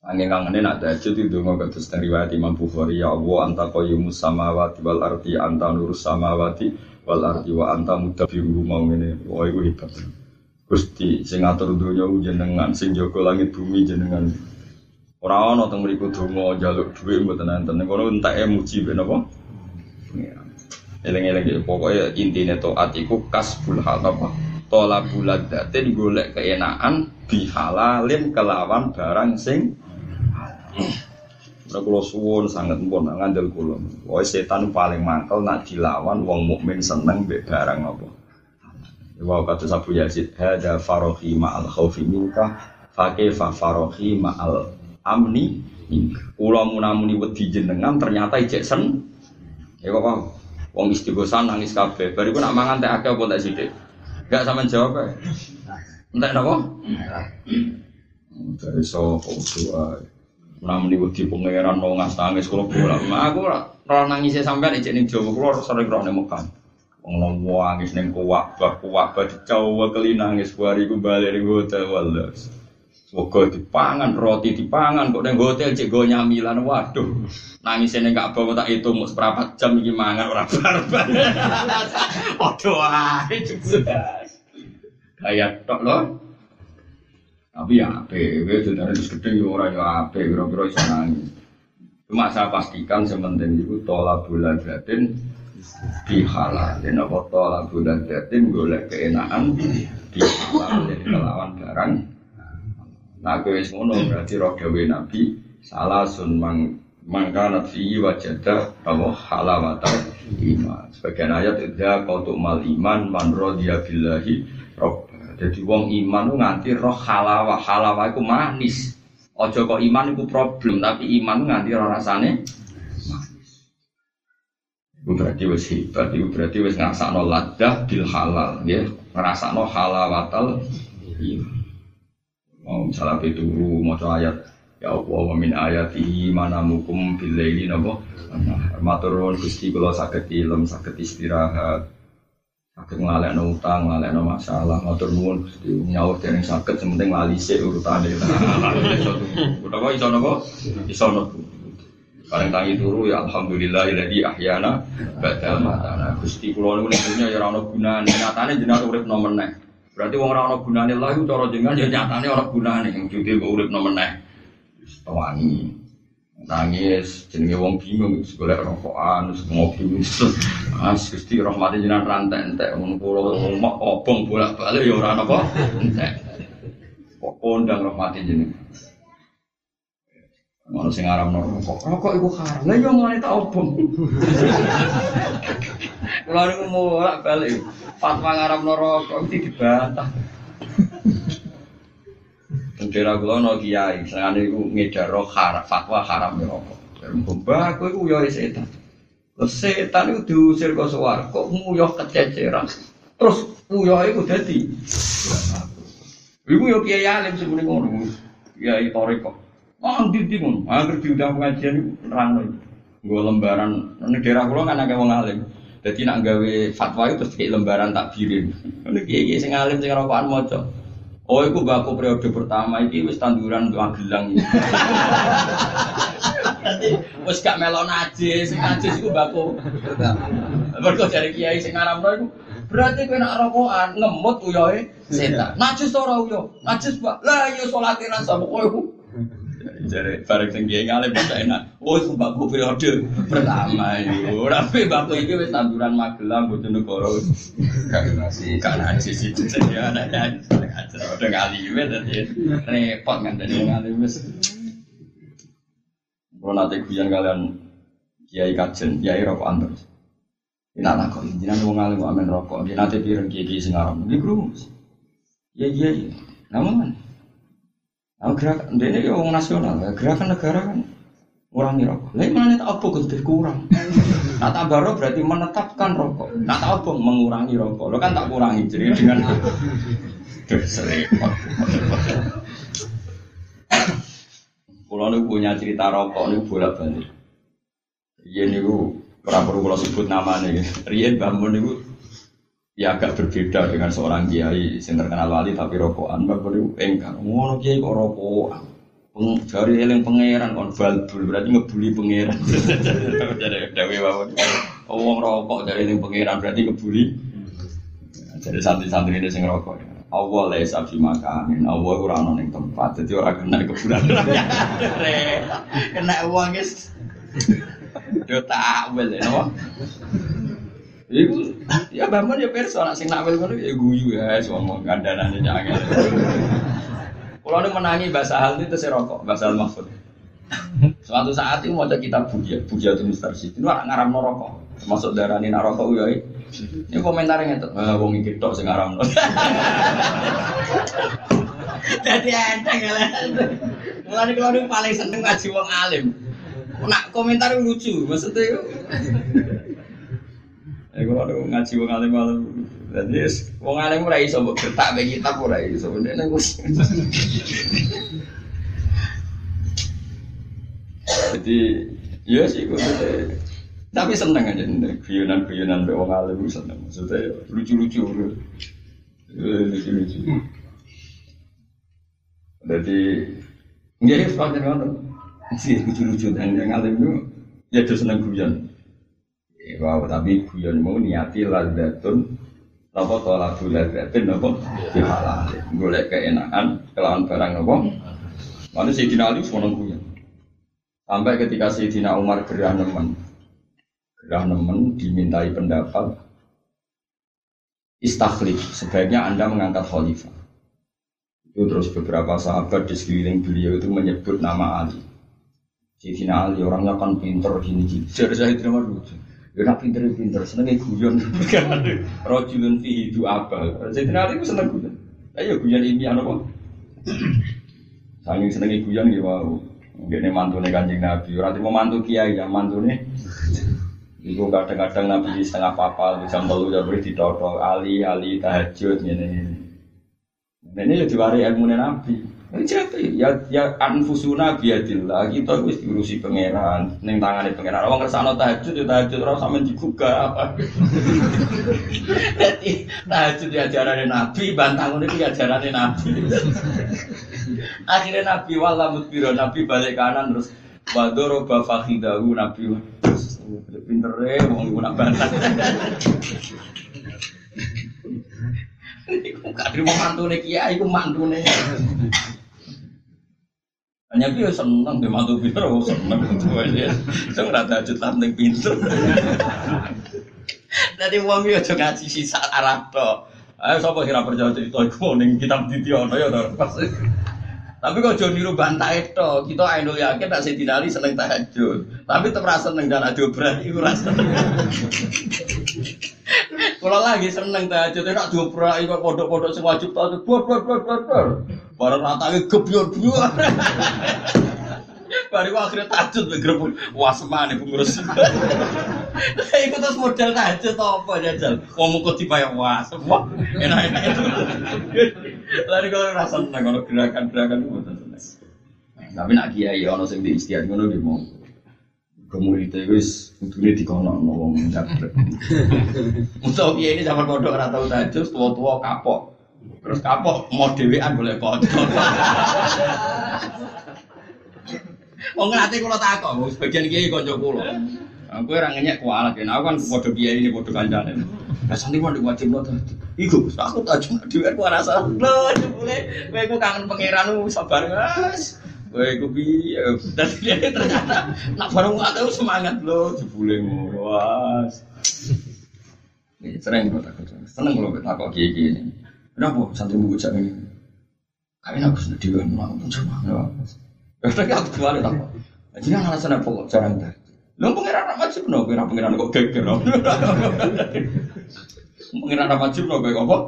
Angin kangene nak tahajud ndonga kados riwayat Imam Bukhari ya Allah anta qayyumus samawati wal ardi anta nurus samawati wal ardi wa anta mudabbiru ma'amene. Oh iku hebat. Gusti sing ngatur donya jenengan, sing jaga langit bumi jenengan. Ora ana teng mriku donga njaluk dhuwit mboten enten. Kono enteke muji ben apa? Eleng-eleng pokoknya intinya to'at itu kasbul halal tola bulat datin golek keenaan bihalalin kelawan barang sing kalau suwun sangat pun ngandel kula woy setan paling mangkel nak dilawan wong mukmin seneng mbek barang apa wow kata Abu Yazid hada farohi ma'al khawfi minka fakefa farohi ma'al amni kula munamuni wedi jenengan ternyata ijek sen ya kok paham wong istighosan nangis kabeh. Bariku nak mangan teh akeh apa teh sithik. Enggak sampean jawab ae. Entek napa? Dari so doa. Menawi wedi pangeran nangis kula bola. Aku ora nangise sampean ijek ning Jawa kula sering roh ning Mekah. Wong nangis ning kuwak dicowo kelinangis bariku bali ning hotel wallah. Semoga dipangan, roti dipangan, kok neng hotel cek go nyamilan, waduh nangisnya neng gak bawa tak itu, mau seberapa jam ini mangan, orang barbar waduh, ayo kayak tok loh tapi ya ape, sebenarnya terus gede orang ya ape, kira-kira bisa nangis cuma saya pastikan sementing itu tolak bulan jatin dihalalin, apa tolak bulan jatin boleh keenaan dihalalin, kelawan barang nah, aku wis ngono berarti roh gawe nabi salasun mangkanat fihi wajadah bahwa halawatan iman. Sebagian ayat idza qautumal iman man radiya billahi rabbah. Jadi wong iman nganti roh halawah, halawah iku manis. Aja kok iman iku problem, tapi iman nganti rasane manis. Iku berarti wis hebat, iku berarti wis ngrasakno ladah bil halal, nggih. Ngrasakno halawatal iman. Om salah itu maca ayat ya Allah wa min ayatihi manamukum bil laili napa matur nuwun Gusti kula saged ilm saged istirahat saged nglalekno utang nglalekno masalah matur nuwun Gusti nyawur dereng saged sing penting lali sik urutane iso utawa iso napa iso nuku bareng tangi turu ya alhamdulillahilladzi ahyana ba'da matana Gusti kula niku dunya ya ora ono gunane nyatane jenengan urip meneh berarti wong ora ono gunane lha cara jenengan ya nyatane ora gunane wujude kok urip meneh wangi nangis jenenge wong bingung golek rokokan terus ngopi as Gusti rahmate jenengan rantek entek ngono kula ngomong obong bolak-balik ya ora napa entek kok kondang rahmate jenengan ngono sing aramno rokok iku haram lha yo ngene tak obong kula niku bolak-balik fatwa ngaramno rokok iki dibantah. Kira kula ana kiai, senengane iku ngedar haram, fatwa haram ya apa. Mbah kowe iku ya setan. Terus setan iku diusir ke swarga, kok nguyuh kececeran. Terus nguyuh iku dadi. Iku yo kiai alim sing muni ngono. Kiai toreko. Wong ndi ngono, anggere diundang pengajian iku nerangno iki. Nggo lembaran ning daerah kula kan akeh wong alim. Dadi nek gawe fatwa itu terus kei lembaran takbirin. Ono kiai sing alim sing rokokan maca. Oh, iku baku periode pertama iki wis tanduran gelang. Dadi wis gak melo najis, najis iku baku pertama. Mergo jare kiai sing ngaramno iku berarti kowe nek rokokan ngemut uyohe setan. Najis ora uyo, najis wae. Lah iya salate ra sapa kowe iku. Jare bareng sing kiai ngale wis enak. Oh, iku baku periode pertama iki. Ora pe baku iki wis tanduran Magelang Bojonegoro. Gak nasi, gak najis itu ya ana. Ada kali wes tadi repot kan tadi kali wes. Kalau nanti kujian kalian kiai kajen, kiai rokok antar. Ini nak kau, ini nanti mau ngalim mau amen rokok. Ini nanti pirang kiai sengaram. Ini kerumus. Kiai, namun, gerak ini dia orang nasional. Gerakan negara kan kurangi rokok. Lain mana tak obong lebih kurang. Nah tambah rokok berarti menetapkan rokok. Nah tak obong mengurangi rokok. Lo kan tak kurangi jadi dengan serempet. Kulo niku punya cerita rokok niku bolak-balik. Riyen niku ora perlu kula sebut namane. Riyen Mbah Mun niku ya agak berbeda dengan seorang kiai sing terkenal wali tapi rokokan. Mbah Mun niku engkang ngono kiai kok rokokan. Jare eling pangeran kon balbul berarti ngebuli pangeran. Jare dhewe wae. Wong rokok jare eling pangeran berarti ngebuli. Jare santri-santri ini sing rokok. Awal les abdi makanin, awal kurang neng tempat, jadi orang kena keburan. Kena uang es, dia tak awal, no? Ibu, ya bangun ya persoalan sing nak awal kan, ya guyu ya, semua gandarannya jangan. Kalau orang menangi bahasa hal itu serokok, bahasa hal maksud. Suatu saat itu macam kita puja tu Mister Siti, orang ngaram norokok, masuk darah ni narokok uyai. Ini komentarnya itu, wong iki tok sing ngaramno. Dadi enteng lah. Mulane kula niku paling seneng ngaji wong alim. Nak komentar lucu, maksudnya iku. Kula niku ngaji wong alim-alim. Dadi wong alim ora iso mbok getak mek kitab ora iso. Nek wis. Jadi, ya sih kok. Tapi seneng aja nih, guyonan wong alim seneng maksudnya lucu-lucu. Jadi, nggih pancen ngono. Sih lucu-lucu dan yang alim itu ya terus seneng guyon. Wow, tapi guyon mau niati lazatun, apa tolabul lazatun apa halal. Golek keenakan kelawan barang apa. Mane Sayyidina Ali seneng guyon. Sampai ketika Sayyidina Umar gerah nemen. Dimintai pendapat istakhlif, sebaiknya Anda mengangkat khalifah. Itu terus beberapa sahabat di sekeliling beliau itu menyebut nama Ali. Sayyidina Ali orangnya kan pinter gini-gini. Jadi Sayyidina Umar lucu. Ya nak pinter-pinter senenge guyon. Rajulun fihi du'abal. Sayyidina Ali ku seneng guyon. Lah ya guyon ini ana apa? Saking senenge guyon nggih wau. Dene mantune Kanjeng Nabi. Ora timo mantu kiai ya mantune. Iku kadang-kadang Nabi setengah papal jam 3 ya beri ditotok ali tahajud ngene. Ini ya diwari ilmu Nabi. Ini cerita ya anfusuna biadillah. Kita harus diurusi pangeran. Neng tangannya pangeran. Orang kersano tahajud. Orang sama diguga apa. Jadi tahajud diajarannya Nabi. Bantangun itu diajarannya Nabi. Akhirnya Nabi walamut biro. Nabi balik kanan terus. Wadoro bafakhidahu Nabi. Pinternya orang guna bantang. Iku kadri mau mantune kiai, iku mantune. Hanya dia seneng dia mantu pinter, seneng tuh aja. Seneng rada jutaan yang pinter. Nanti uang dia juga ngaji sisa Arab toh. Ayo siapa kira percaya cerita iku neng kitab Dition ya toh pasti. Tapi kalau jodoh niru bantai toh, kita Aino yakin tak setinali seneng tahajud. Tapi terasa seneng dan ada berani iku rasa. Kalau lagi seneng tahajud, nak jopra ikut kodok-kodok semua wajib tahajud, buat. Barang ratanya gebyur. Baru akhirnya tahajud bergerbul, wah semane pengurus. Saya ikut terus model tahajud atau apa jajal? Kamu ikut tiba yang wah semua, enak-enak itu. Lalu kalau rasa seneng, kalau gerakan-gerakan itu seneng. Tapi nak kiai, orang yang diistiadat, orang dia mau. Komunitas wis kudune dikonokno wong jabrek. Musa piye iki sampe kodhok ora tau tajus, tuwa-tuwa kapok. Terus kapok mau dhewean golek kanca. Wong ngrate kula takok, wong sebagian kiye kanca kula. Aku ora ngenyek kualat yen aku kan padha kiye iki padha kancane. Rasane mondok wajib lho. Iku aku tajus dhewean ora salah. Lho jebule kowe iku kangen pangeran wis sabar wis. Wei kupi, tapi ternyata nak barang aku tahu semangat lo, jebule nguras. Ini sering lo takut, seneng lo takut gigi. Kenapa santri buku jam ini? Kami nak sudah diwan malam pun semangat. Tapi aku keluar takut. Jadi anak sana pokok jarang dah. Lo pengiran apa sih penoh? Pengiran kok geger lo? Pengiran apa sih penoh? Kok apa?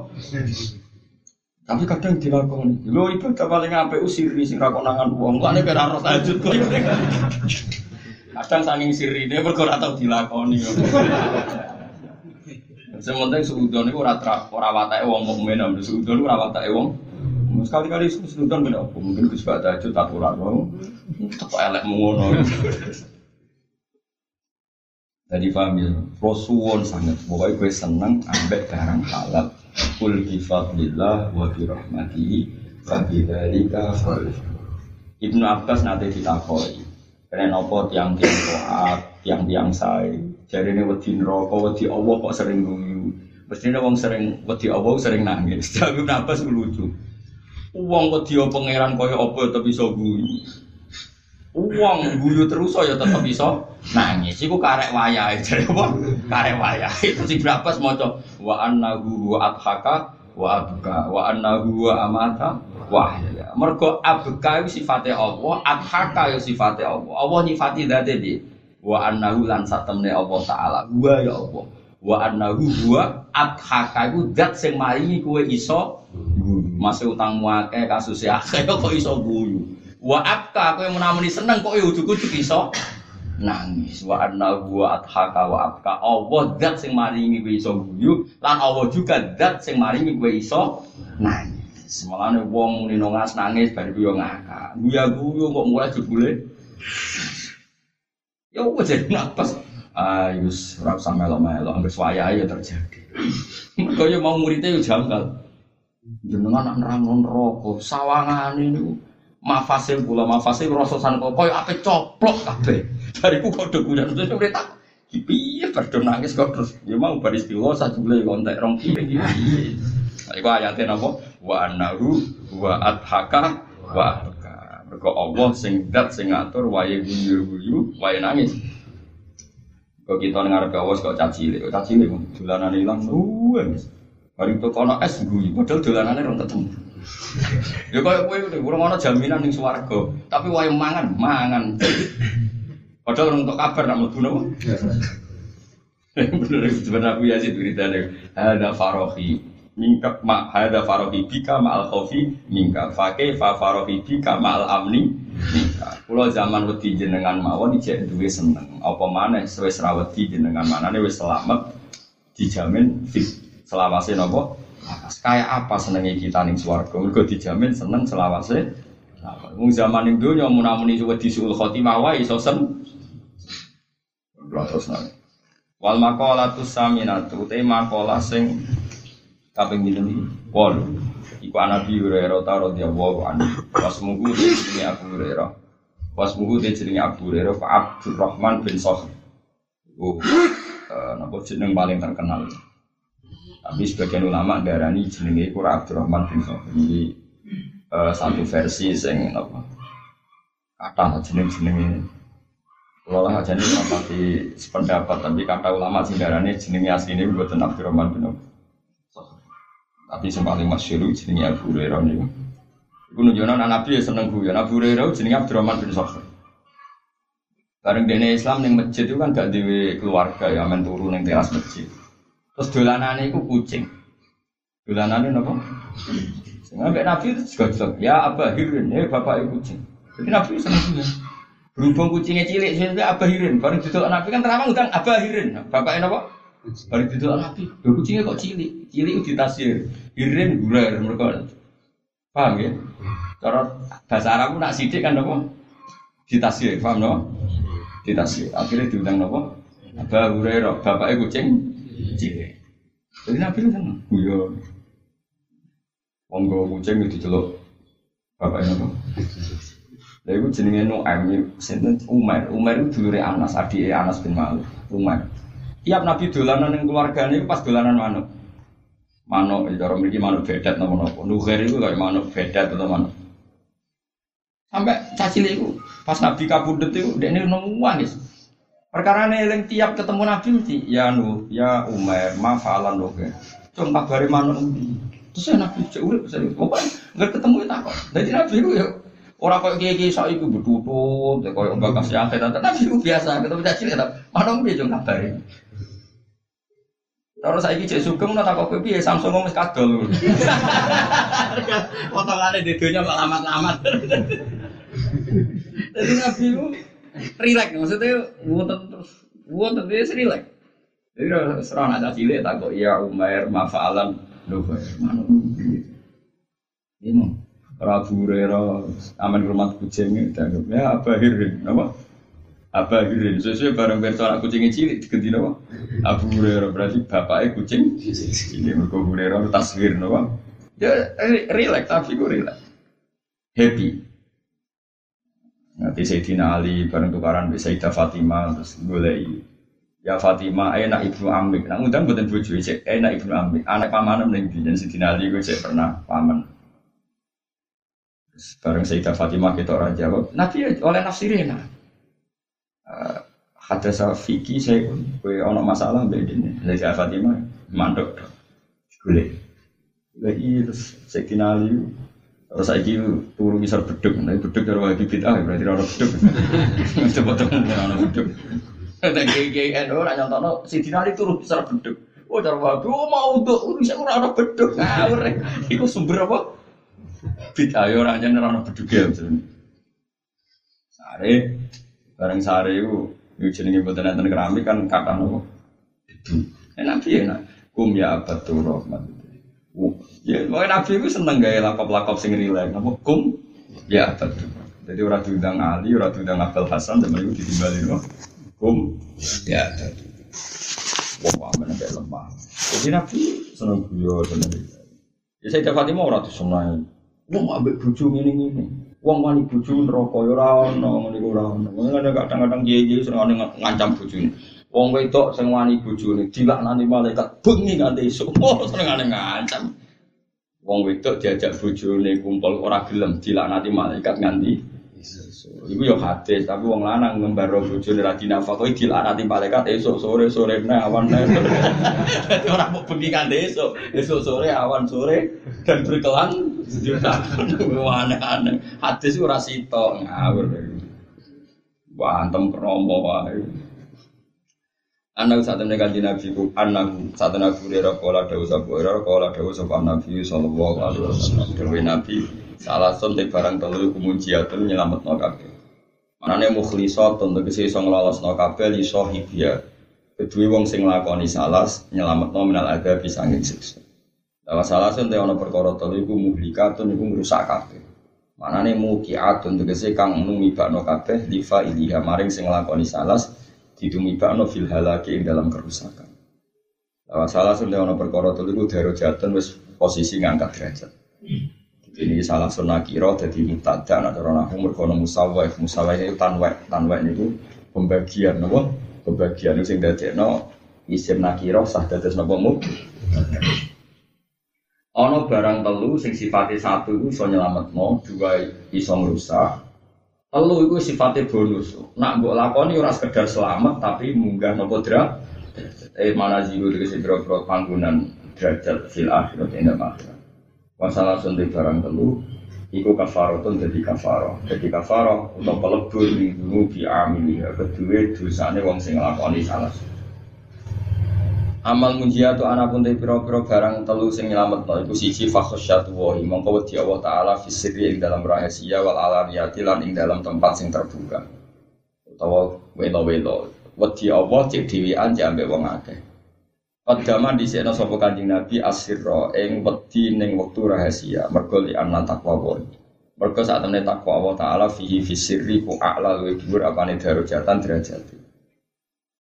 Tapi kadang dilakoni. Lho ibadah paling apik sirri sing ra konangan wong. Lane kira ora lanjut kok. Kadang saking sirine perkara tau dilakoni. Sementara seudon iku ora watake wong mukmin, seudon iku ora watake wong. Sekali-kali seudon ben opo? Mungkin Gus Bata ajut aturan wong. Kok elek ngono. Jadi paham ya, prosuwon sangat. Pokoknya gue seneng ambek barang halal. Kul bifadlillah wa birahmatihi wa bidzalika falyafrahu. Ibnu Abbas nanti ditakoi. Karena apa tiang-tiang koat, tiang-tiang sae. Jadi ini wedi neraka, wedi Allah kok sering guyu. Mestine wong sering wedi Allah sering nangis. Tapi Ibnu Abbas lucu. Wong wedi pangeran kaya apa tapi iso guyu. Uang guyu terus ya tetap iso nangis. Iku karek wayahe jare apa? Karek wayahe sing berabas maca wa annahu adhaka wa abka wa annahu amata wa ahya. Mergo abka iku sifate Allah, adhaka ya sifate Allah. Allah nyifati dzate di wa annahu lan satemne Allah taala. Wa ya Allah. Wa annahu huwa adhaka iku zat sing maringi kowe iso guyu. Masih utangmu akeh kasus e akeh kok iso guyu. Wa abka kowe menamuni seneng kok ujug-ujug iso nangis. Wa annahu adhaka wa abka. Allah zat sing maringi kowe iso guyu lan Allah juga zat sing maringi kowe iso nangis. Semolane wong muni nangis bar yo ngakak. Guyu kok mulai jebule. Ya wis napas. Ayo ora usah melo-melo anggere wayahe ya terjadi. Mergo yo mau muridé yo janggal. Jenengan nak nerangno neraka sawangane niku mafasil kula mafasil rasosan kok koyo ape coplok kabeh. Bariku kodho gunan terus urip tak piye padha nangis kok terus ya mau baris dilo sajule kontek rong piye. Iku ayate napa wa annahu wa adhaka wa abka. Mergo Allah sing zat sing ngatur wae guyu-guyu wae nangis. Kok kita nang arep awas kok caci cilik dolanane ilang suwe. Bariku kono es guyu padahal dolanane rong ketemu. Ya kaya kowe urung ana jaminan ning swarga, tapi wae mangan. Padahal orang untuk kabar nak mlebu napa? Bener sebenarnya Abu Yazid beritanya, ada farohi mingkap mak, ada farohi bika ma'al khofi mingkap fakih fa farohi bika ma'al amni mingkap. Pulau zaman wedi jenengan mawon ijek duwe seneng. Apa maneh wis ra wedi jenengan manane wis selamat dijamin fit selawase napa? Kayak apa senengnya kita ning swarga? Mergo dijamin seneng selawase. Wong zaman ning donya mun-muni wedi suul khotimah wae iso seneng. Terusna. Wal maqalatus saminatu te maqalah sing kaping pinten? 8. Iku Nabi Hurairah radhiyallahu anhu. Wasmuhu jenenge Abu Hurairah. Wasmuhu jenenge Abu Hurairah Pak Abdurrahman bin Sa'd. Iku napa jeneng paling terkenal. Tapi sebagian ulama ndarani jenenge iku Abdurrahman bin Sa'd. Iki satu versi sing napa? Kathah jeneng-jenenge Allah ajane mati sependapat, tapi kata ulama sindarane jenenge asline mboten Abdurrahman bin Auf. Tapi sing paling masyhur jenenge Abu Hurairah niku. Iku nunjukno nek Nabi seneng guyon. Abu Hurairah jenenge Abdurrahman bin Auf. Bareng dene Islam ning masjid itu kan gak duwe keluarga ya, men turu ning teras masjid. Terus dolanane iku kucing. Dolanane napa? Sing ambek Nabi itu juga ya Abah Hirin, ya bapak kucing. Jadi Nabi seneng guyon. Berhubung kucingnya cilik, sehingga abahirin. Baru duduk Nabi kan terawang utang abahirin. Bapaknya apa? Baru duduk Nabi. Kucingnya kok cilik? Cilik itu ditasir. Hirin, guler, mereka. Paham ya? Cara bahasa Arabku nak sidik kan apa? Ditasir, paham no? Ditasir. Akhirnya diundang apa? Abah Hurairah. Bapaknya kucing cilik. Jadi Nabi itu kan? Iya. Wong gawa kucing itu diceluk. Bapaknya apa? Lha iku jenenge Nu'aim, sinten Umar. Umar itu dulure Anas, adike Anas bin Malik. Umar. Tiap Nabi dolanan ning keluargane iku pas dolanan manuk. Manuk cara mriki manuk bedat napa-napa. Nuher iku kaya manuk bedat to manuk. Sampai caci iku pas Nabi kabudut iku ndekne nemuan wis. Perkarane eling tiap ketemu Nabi mesti ya Nuh, ya Umar, mafalan oke. Cung kabare manuk endi. Terus Nabi jek urip sering pokoke nek ketemu takon. Dadi Nabi iku ya orang kau gigi soal itu bertutup, kau yang bakal siapa? Tapi itu biasa, kita baca cerita. Mana mungkin jangan kabari. Kalau saya gigi sugeng, nak kau kopi Samsung ngomong kadal. Potongannya dedonya amat-amat. Jadi nabi itu relax, maksudnya buat terus relax. Jadi serang ada cilik tak kau iya Umar mafaalan doa. Mana mungkin? Ini. Rabu Rera, aman hormat kucingnya, dianggap ya abahirin, apa? Abahirin, sesuai bareng persoalan kucingnya cilik, diganti apa? Abu Rera, berarti bapaknya kucing, ini mereka Abu Rera, taswir, apa? Ya, relax, tapi kok relax, happy. Nanti Sayyidina Ali, bareng tukaran, Sayyidah Fatimah, terus mulai ya Fatimah, enak Ibnu Amrik, nah ngundang buatan bojo, enak Ibnu Amrik, anak pamanam, dan Sayyidina Ali, gue pernah paman. Bareng Sayyidah Fatimah kita orang jawab Nabi oleh nafsirin hadasa fikih saya ada masalah Sayyidah Fatimah mandok boleh terus saya kenali terus saya turun misal beduk dari wajib bid'ah berarti ada beduk coba temen ada beduk ada GGN orang nyontok Sayyidah Ali turun misal beduk oh dari wajib mau untuk saya kurang ada beduk itu sumber apa? Bid'ah ya orang yang ada bedugel sare, bareng sare itu jenenge boten enten keramik kan kata nopo enak ya enak kum ya abadur rahman ya wong nabi itu seneng gawe lakop-lakop sing rilek nopo kum ya abadur jadi ora diundang Ali, ora diundang Abdul Hasan zaman itu ditimbali nopo kum ya abadur wong amen nek lemah jadi nabi seneng guyon seneng ya Sayyidah Fatimah ora disenengi. Wong ambek bojo ngene-ngene. Wong wani bojo neraka ya ora ana, ngene iku ora ana. Ngene kadang-kadang kiye-kiye senengane ngancam bojone. Wong wedok sing wani bojone dilaknani malaikat bengi nganti esuk. Senengane ngancam. Wong wedok diajak bojone kumpul ora gelem dilaknati malaikat nganti esuk. Iku ya hadis, tapi wong lanang ngembaro bojone ra dinafkahi kok dilaknati malaikat esuk sore-sore nang awan. Dadi ora mung bengi nganti esuk. Esuk sore awan sore dan berkelang. Aneh-aneh. Hadis itu rasito ngawur. Wantem kromo wae. Anak saat menekan Nabi ku anak saat Nabi Hurairah qala dawu sapa Hurairah qala dawu sapa Nabi sallallahu alaihi wasallam. Dewe Nabi salah sunte barang telu kumunjiatun nyelametno kabeh. Manane mukhlisatun tegese iso nglolosno kabeh li sahibiya. Kedue wong sing nglakoni salas nyelametno minal adab sanging siksa. Dawa salah sunte ana perkara telu iku muhlikatun iku ngrusak kabeh. Manane mukiatun tegese kang numibakno kabeh li fa'iliha maring sing nglakoni salas ditumibakno fil halaki ing dalam kerusakan. Lawan salah sunne ana perkara telu iku derajatan wis posisi ngangkat derajat. Ini salah sunna kira dadi mubtada ana cara nahwu mergo ana musawwaf. Musawwaf itu tanwa niku pembagian napa? Pembagian sing dadekno isim nakira sah dados napa mubtada. Ana barang telu sing sifate satu iku iso nyelametno, dua iso ngrusak. Telu iku sifatnya bonus. Nak mbok lakoni ora sekedar selamat tapi munggah napa derajat. Mana jigo iki biro-biro panggonan derajat fil akhirat ing neraka. Masalah sunte barang telu iku kafaratun dadi kafarah. Dadi kafarah utawa pelebur ning rugi amili. Kedue dosane wong sing nglakoni salah. Amal munjiatu ana pun te biro-biro barang telu sing nyelametno iku siji fakhasyatu wa mongko wedi Allah taala fi sirri ing dalam rahasia wal alaniyati lan ing dalam tempat sing terbuka utawa welo-welo wedi Allah cek dhewean jambe wong akeh padhaman disekno sapa Kanjeng Nabi asirra ing wedi ning wektu rahasia mergo li anna taqwa wa mergo sak temne taqwa Allah taala fihi fi sirri ku a'la luwih dhuwur apane darajatan derajat.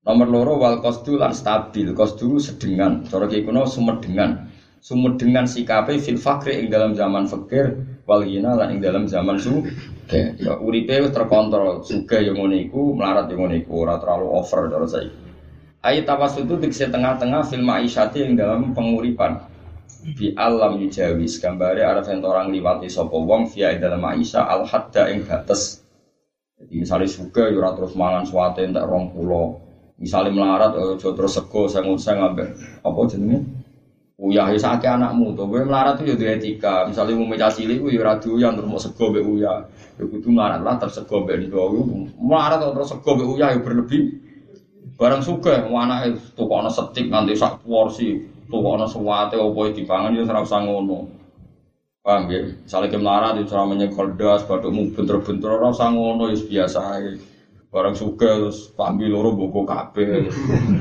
Nomor loro wal qasdu lan stabil, qasdu sedengan, cara kikuno sumedengan. Sumedengan sikape fil fakri ing dalam zaman fakir, wal ghina lan ing dalam zaman sugih. Ya uripe terkontrol, sugih yo ngene iku, melarat yo ngene iku, ora terlalu over cara saiki. Ayat tawassul dikse tengah-tengah fil ma'isyati ing dalam penguripan. Bi alam yujawis gambare arep ento orang liwati sapa wong via ing dalam ma'isyah al hadda ing batas. Jadi misale sugih yo ora terus mangan suwate entek 20. Misalnya melarat, terus sego, senguseng, apa jenenge? Uyah, ya sakit anakmu. Tapi melarat itu ya etika. Misalnya umumnya cili, ya raduyan, terus mau sego, ya uyah. Ya kudu melarat lah, terus sego, ya melarat, terus sego, ya uyah, ya berlebih. Barang suka, anaknya tukoknya setik, nanti sak porsi. Tukoknya suwate, apa yang dibangun, ya serap sangono. Paham ya? Misalnya ke melarat, ya serap menyekol das, badukmu bentar-bentar, serap sangono, ya biasa ya. Barang suka terus pambil loro boko kabeh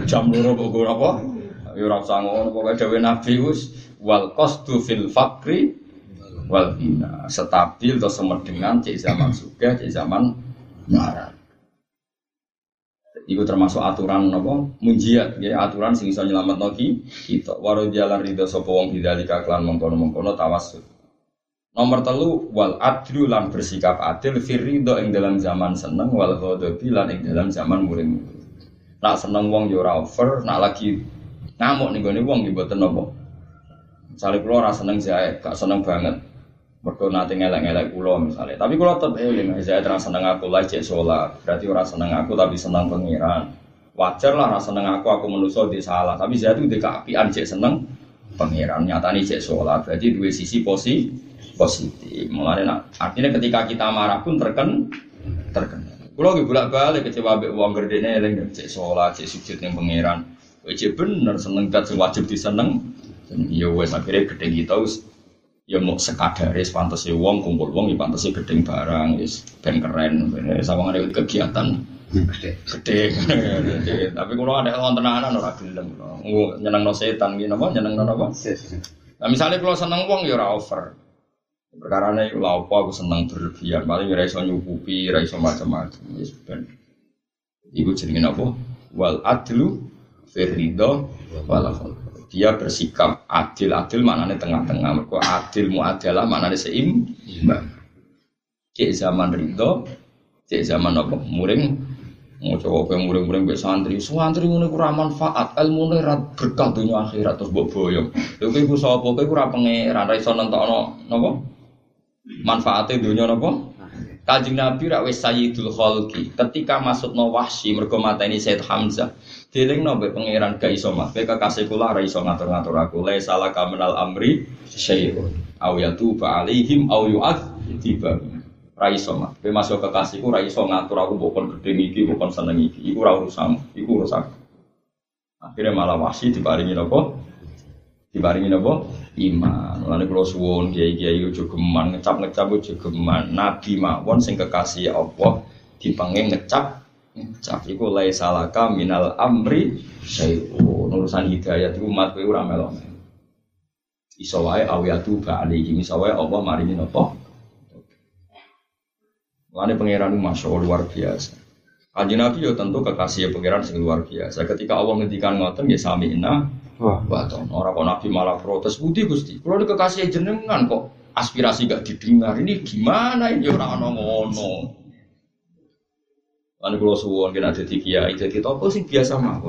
jam loro boko apa ya ora usah ngono pokoke dhewe nabi us wal qasdu fil fakri wal ghina stabil terus semedengan cek zaman suka cek zaman melarat iku termasuk aturan napa munjiat nggih aturan sing iso nyelametno kita waro jalan ridho sapa wong bidzalika kelan mengkono-mengkono tawassul. Nomor telu wal adlu lan bersikap adil fir ridho ing dalam zaman seneng wal ghadabi lan ing dalam zaman muring-muring. Nak seneng wong yo ora over, nak lagi ngamuk ning gone wong yo mboten napa. Misale kula ora seneng jae, gak seneng banget. Mergo nate ngelek-ngelek kula misale. Tapi kula tetep eling jae ora seneng aku lha jek salat. Berarti ora seneng aku tapi seneng pengiran. Wajar lah ora seneng aku manusa di salah. Tapi jae itu dikapian jek seneng pengiran nyatane jek salat. Berarti duwe sisi positif. Mulane artinya ketika kita marah pun terkena. Kulo nggih bolak-balik kecewa mbek wong gerdene eling cek salat, cek sujud ning pangeran. Wis bener seneng kat sing wajib diseneng. Ya wis akhire gedhe kita wis ya mung sekadare pantese wong kumpul wong ya pantese gedhe barang wis ben keren sawangane kegiatan gedhe. Tapi kulo nek wontenanan ora gelem kulo. Nyenengno setan iki napa nyenengno napa? Nah misale kulo seneng wong ya ora over. Perkara ini kalau aku senang berlebihan, paling tidak bisa nyukupi, tidak bisa macam-macam. Itu jenisnya apa? Wal adlu firrido wal khulq. Dia bersikap adil-adil maknanya tengah-tengah. Mereka adil mu'adalah maknanya seimbang. Cek zaman rido, cek zaman apa? Muring. Mau coba muring-muring sampai santri. Santri ini kurang manfaat, ilmu ini berkah dunia akhirat. Terus boyong. Lalu aku sopo, aku kurang pengeran. Raiso nonton apa? Manfaatnya dunia apa? Kanjeng Nabi ra wis sayyidul khalqi. Ketika maksudno Wahsy mergo mateni Sayyid Hamzah. Dilingno mbek pangeran gak iso mah. Kekasih kula ra iso ngatur-ngatur aku. La salaka minal amri syai'un. Aw yatuba alaihim aw yu'adziba. Ra iso mah. Pe masuk kekasihku ra iso ngatur aku mbok kon gedhe iki, mbok kon seneng iki. Iku ra urusanmu, iku urusanku. Akhire malah Wahsy diparingi napa? Diparingi napa? Iman. Lan kula suwun kiai-kiai yo geman ngecap-ngecap yo geman. Nabi mawon sing kekasih Allah dipengeng ngecap iku lae salaka minal amri syai'un. Urusan hidayah iku umat kowe ora melo-melo. Iso wae awiyatu ba'aliki misawae Allah maringi napa? Lan pangeran masyaallah luar biasa. Kanjeng Nabi yo tentu kekasih pangeran sing luar biasa. Ketika Allah ngendikan ngoten ya sami'na Baton, orang kok Nabi malah protes putih Gusti. Kalau dikekasih jenengan kok aspirasi gak didengar ini gimana ini orang ngono. Lalu kalau suwon kena detik ya, detik toko sih biasa mah.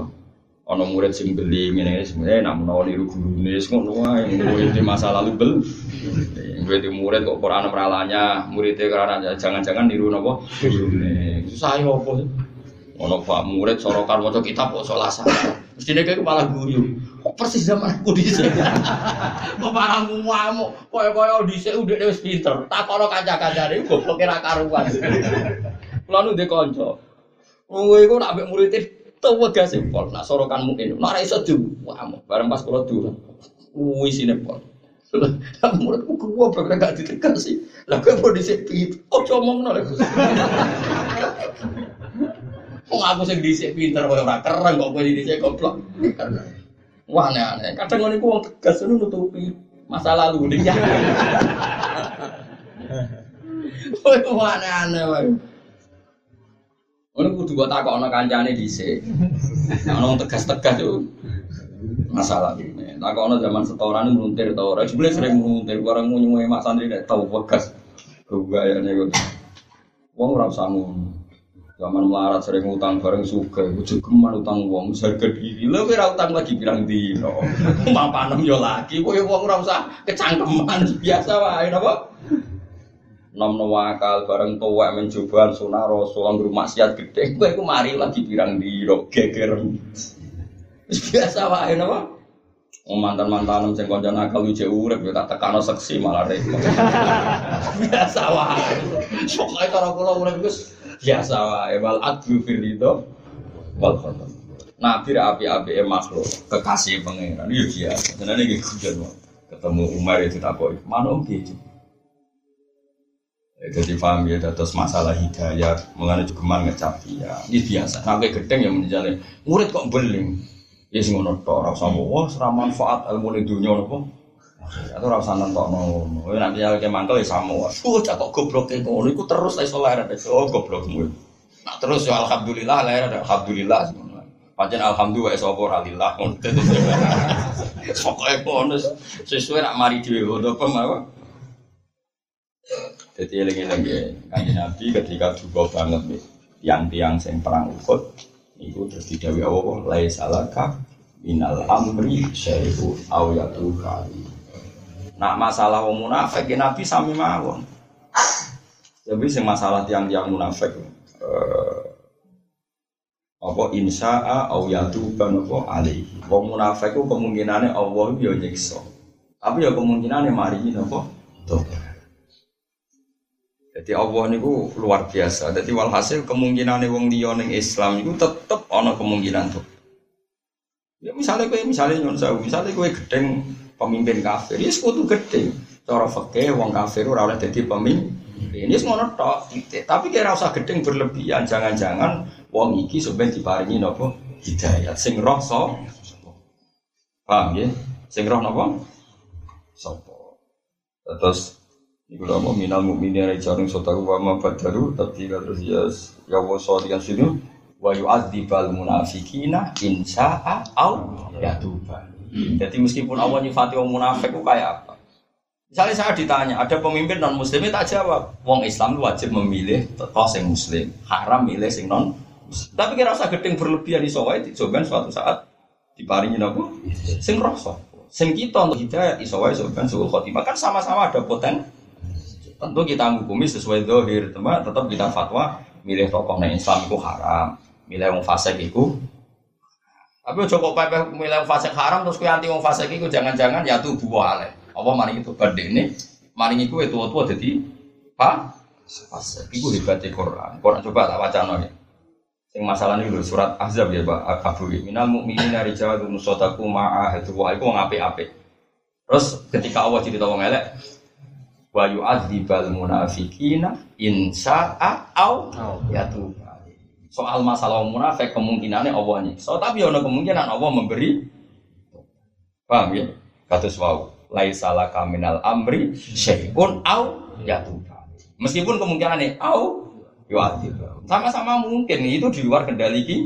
Orang murid sing beli ini sebenarnya nak menawar iru guru ini semua nuai murid di masa lalu bel. Murid murid kok Quran meralanya muridnya karena jangan-jangan iru nopo guru ini susah nopo. Ono Pak murid sorokan maca kitab kok salasa. Mestine kaya kepala guru. Persis zaman aku dhisik. Kepala muamu koyo-koyo dhisik udekne wis pinter. Tak karo kanca-kancane goblok ora karuan. Kula nu ndek kanca. Kowe iku nak mbek murid tuwegase pol. Nak sorokanmu kene ora iso diwamu. Bareng pas kula durung. Kuwi sine pol. Lah muridku goblok gak ditekan sih. Lah kowe kok dhisik pinter. Ojo omongno lek. Wong aku sing dhisik pinter kowe ora kereng kok kowe dhisik goblok. Wah aneh-aneh. Kadang ngene ku wong tegas nutupi masa lalu ning ya. Wah aneh-aneh wae. Ono kudu kok takokno kancane dhisik. Ono tegas-tegas yo masa lalu. Takokno zaman setoran mluntir ta ora. Jebule sering mluntir bareng nyuwe mak santri nek tau wegas. Gayane kok. Wong ora usah ngono. Zaman melarat sering utang bareng suka, wujud keman utang uang harga diri. Lo kira utang lagi bilang dino, mampanem yo lagi. Boy uang rasa kecangkeman biasa wae napa? Nom nawakal bareng tua mencoba sunah rasul rumah siat gede. Boy mari lagi bilang dino, geger. Biasa wae napa? Mantan-mantanem sing kanca nakal ujek urip yo tak tekano seksi malah repot. Biasa wae. Sok ae karo kula urip wis biasa wae wal adlu fil ridho wal khatam. Nabi ra api-apike makhluk, kekasih pangeran yo biasa. Jenenge nggih kudu ketemu Umar itu takoki, "Mano piye?" Jadi paham ya terus masalah hidayah, mengane geman ngecap ya. Ini biasa. Sampai gedeng ya menjale. Murid kok beling. Ya sing ngono tok ora usah wah ora manfaat ilmune dunya napa. Atau ora usah nentokno ngono. Kowe nek nyalike mangkel ya samo. Ku cakok gobloke ngono iku terus iso leret. Oh goblokmu. Nah terus ya alhamdulillah leret alhamdulillah. Pancen alhamdulillah iso apa ora lillah ngono. Pokoke bonus sesuai nek mari dhewe ngono apa mawon. Dadi eling-eling Kanjeng Nabi ketika duka banget nih tiang-tiang sing perang Uhud. Iku terus didhawuhi Allah laisa laka minal amri syai'un aw yatuka. Nak masalah wong munafik ya Nabi sami mawon. Tapi sing masalah tiang-tiang munafik apa insa'a aw yatuka alaihi. Wong munafik ku kemungkinane Allah yo nyiksa. Tapi ya kemungkinane mari napa tobat. Jadi Allah niku luar biasa. Jadi walhasil kemungkinan wong liya ning Islam niku tetep ana kemungkinan to. Ya misale nyon sawu, misale kowe gedeng pemimpin kafir, ya kudu gedeng. Cara fikih wong kafir ora oleh dadi pemimpin. Ini ngono tok, titik. Tapi kira usah gedeng berlebihan, jangan-jangan wong iki sampe diparingi napa hidayat sing roh sapa. Paham nggih? Sing roh napa? Sapa. Terus iku lama minal mukminin jarung sotaku wa ma fadaru tabdila riyas ya wasadiyan sinu wa yu'adzibal munafiqina in sa'a au yatuba. Jadi meskipun Allah nyifati wong munafik ku kaya apa? Misalnya saya ditanya, ada pemimpin non muslim tak jawab. Wong Islam wajib memilih tokoh sing muslim, haram milih sing non. Tapi kira usah gedeng berlebihan iso wae dicoban suatu saat diparingi napa? Sing rasa. Sing kita untuk hidayah iso wae sampean suul khotimah kan sama-sama ada potensi. tentu kita menghukumi sesuai zahir, tetap kita fatwa milih tokoh nang Islam itu haram, milih wong fasik itu. Tapi ojo kok pepeh milih wong fasik haram terus kowe anti wong fasik iku jangan-jangan ya tubuh wae. Apa maringi tobat dene, maringi kowe tuwa-tuwa dadi fasik. Iku hebate Quran. Quran coba tak wacana iki. Sing masalah niku surat Ahzab ya, Pak. Abu minal mu'minina rijalun musadaku ma'ahadu wa iku wong apik-apik. Terus ketika Allah cerita wong elek, wa yu'adzibal munafiqina in sa'a au yatu. Soal masalah munafik kemungkinannya Allah nyiksa, tapi ada kemungkinan Allah memberi. Paham ya? Katus wau, laisa laka minal amri syai'un au yatu. Meskipun kemungkinannya au yu'adzibal. Sama-sama mungkin itu di luar kendali iki.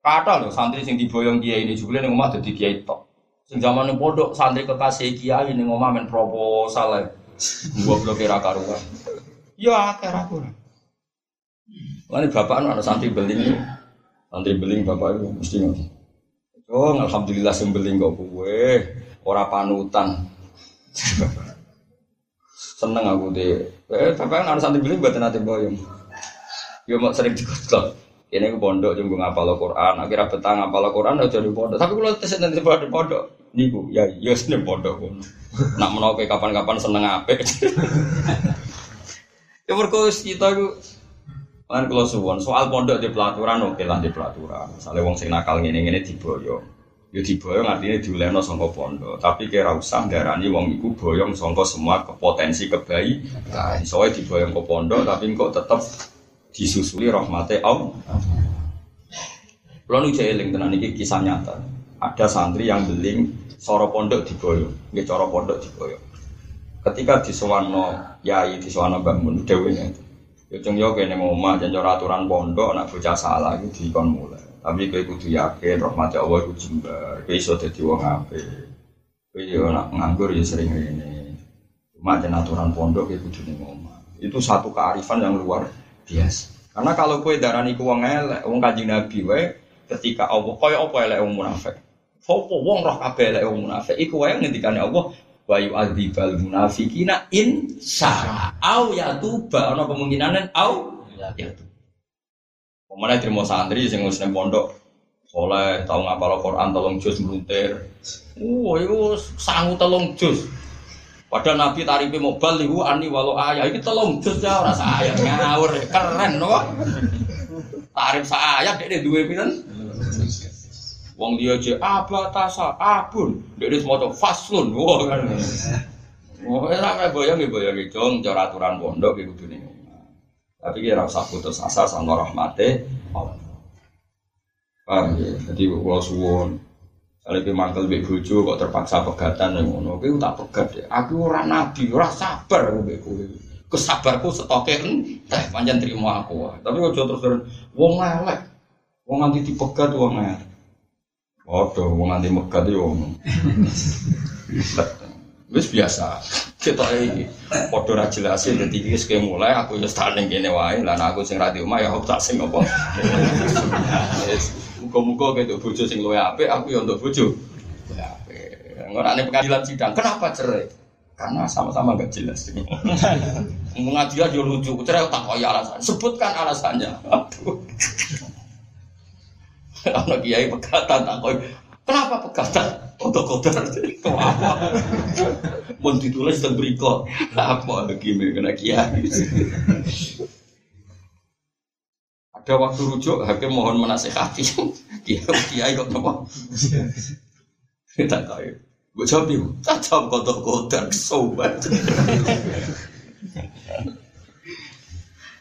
Kata lho santri sing diboyong kiai ini jebule ning omah dadi kiai tok. Sing zamane pondok santri kekasih kiai ning omah men proposal ae. Goblok era karuan. Ya akeh ora. Lah nek bapak ana santri beling bapak iku mesti ngono. Oh, alhamdulillah sing beling kok kowe, ora panutan. Seneng aku de. Bapak ana santri beling mboten ate boyong. Yo mak sering dikotot. Kene ku pondok yo ngapal Al-Qur'an, akhir petang ngapal Al-Qur'an aja di pondok. Tapi kula tesek nang pondok. Niku ya yo seneng pondok. Nak menawa kapan-kapan seneng apik. Ya mergo kita iku lan kula suwon soal pondok di pelaturan oke lah di pelaturan. Misale wong sing nakal ngene-ngene diboyong. Yo diboyong artine diulehno saka pondok, tapi kira usah ndarani wong iku boyong saka semua potensi kebaikan. Soale diboyong ke pondok tapi kok tetep disusuli rahmate Allah. Kula nuju eling tenan iki kisah nyata. Ada santri yang beling soro pondok diboyong, nggih cara pondok diboyong. Ketika disewano yai, disewano Mbah Mun dhewene. Yo jeng yo kene omah jan cara aturan pondok nek bocah salah iku dikon mulai. Tapi kowe kudu yakin rahmat Allah iku jembar, kowe iso dadi wong apik. Kowe yo nek nganggur yo sering ngene. Cuma jan aturan pondok kowe kudu ning omah. Itu satu kearifan yang luar biasa. Karena kalau kowe darani ku wong elek, wong Kanjeng Nabi wae ketika apa kaya apa elek wong munafik. Sopo wong roh kabeh lek wong munafik iku wae ngendikane Allah wa yu'adzibal munafiqina in sa'a au yatuba ana kemungkinanen au yatuba. Pemane trimo santri sing wis nang pondok saleh tau ngapal Al-Qur'an 3 juz mluntir. Iku sangu 3 juz. Padahal Nabi tarife mobal iku ani walau ayat iki 3 juz ya ora sak ayat ngawur keren kok. Tarif sak ayat dhekne duwe pinten? Wong dia je abatasa abun, dari semua tu faslun, wah kan. Wah, ramai bayang, jom cara aturan pondok gitu ni. Tapi dia rasa putus asa sama rahmate. Paham ya? Jadi kalau suwon, kalau pergi mangkel bebuju, kok terpaksa pegatan yang ono, aku tak pegat ya. Aku orang nabi, orang sabar aku beku. Kesabarku setokin, panjang terima aku. Tapi kalau terus terus, wong elek, wong nanti dipegat wong elek. Waduh, wong nganti megat yo. Wis biasa. Ketok iki padha ra jelase dadi iki wis mulai aku yo standing kene wae. Lah aku sing ra di omah ya tak sing apa. Wis muga-muga ketok bojo sing luwih apik, aku yo nduk bojo. Ya apik. Ngonane pengadilan sidang. Kenapa cerai? Karena sama-sama enggak jelas. Pengadilan yo lucu, cerai tak koyo alasan. Sebutkan alasannya. Aduh. Ana kiai pegatan tak koyo. Kenapa pegatan? Kodok-kodok itu apa? Mun ditulis teng mriko. Apa iki kena kiai. Ada waktu rujuk hakim mohon menasehati. Kiai kok napa? Kita koyo. Mbok jawab yo. Tak jawab kodok-kodok sobat.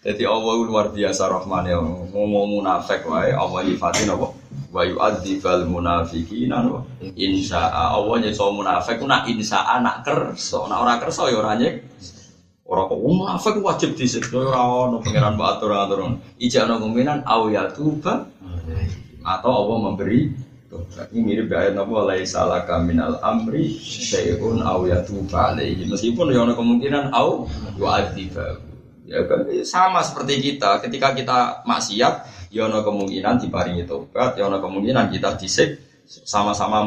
Jadi Allah luar biasa rahmane. Ngomong munafik wae Allah nyifatin apa? Wa yu'adzibal munafiqina insa'a. Allah nyiksa munafik nak insa'a nak kersa. Nak ora kersa ya ora nyik. Ora kok munafik wajib disiksa ora ono pangeran mbok atur-atur. Ija'na mu'minan aw yatuba atau Allah memberi tobat. Ini mirip ayat napa laisa laka minal amri syai'un aw yatuba alaihi. Meskipun ya ono kemungkinan aw yu'adzibal. Ya kan sama seperti kita ketika kita maksiat ya ono kemungkinan diparingi tobat ya ono kemungkinan kita disik sama-sama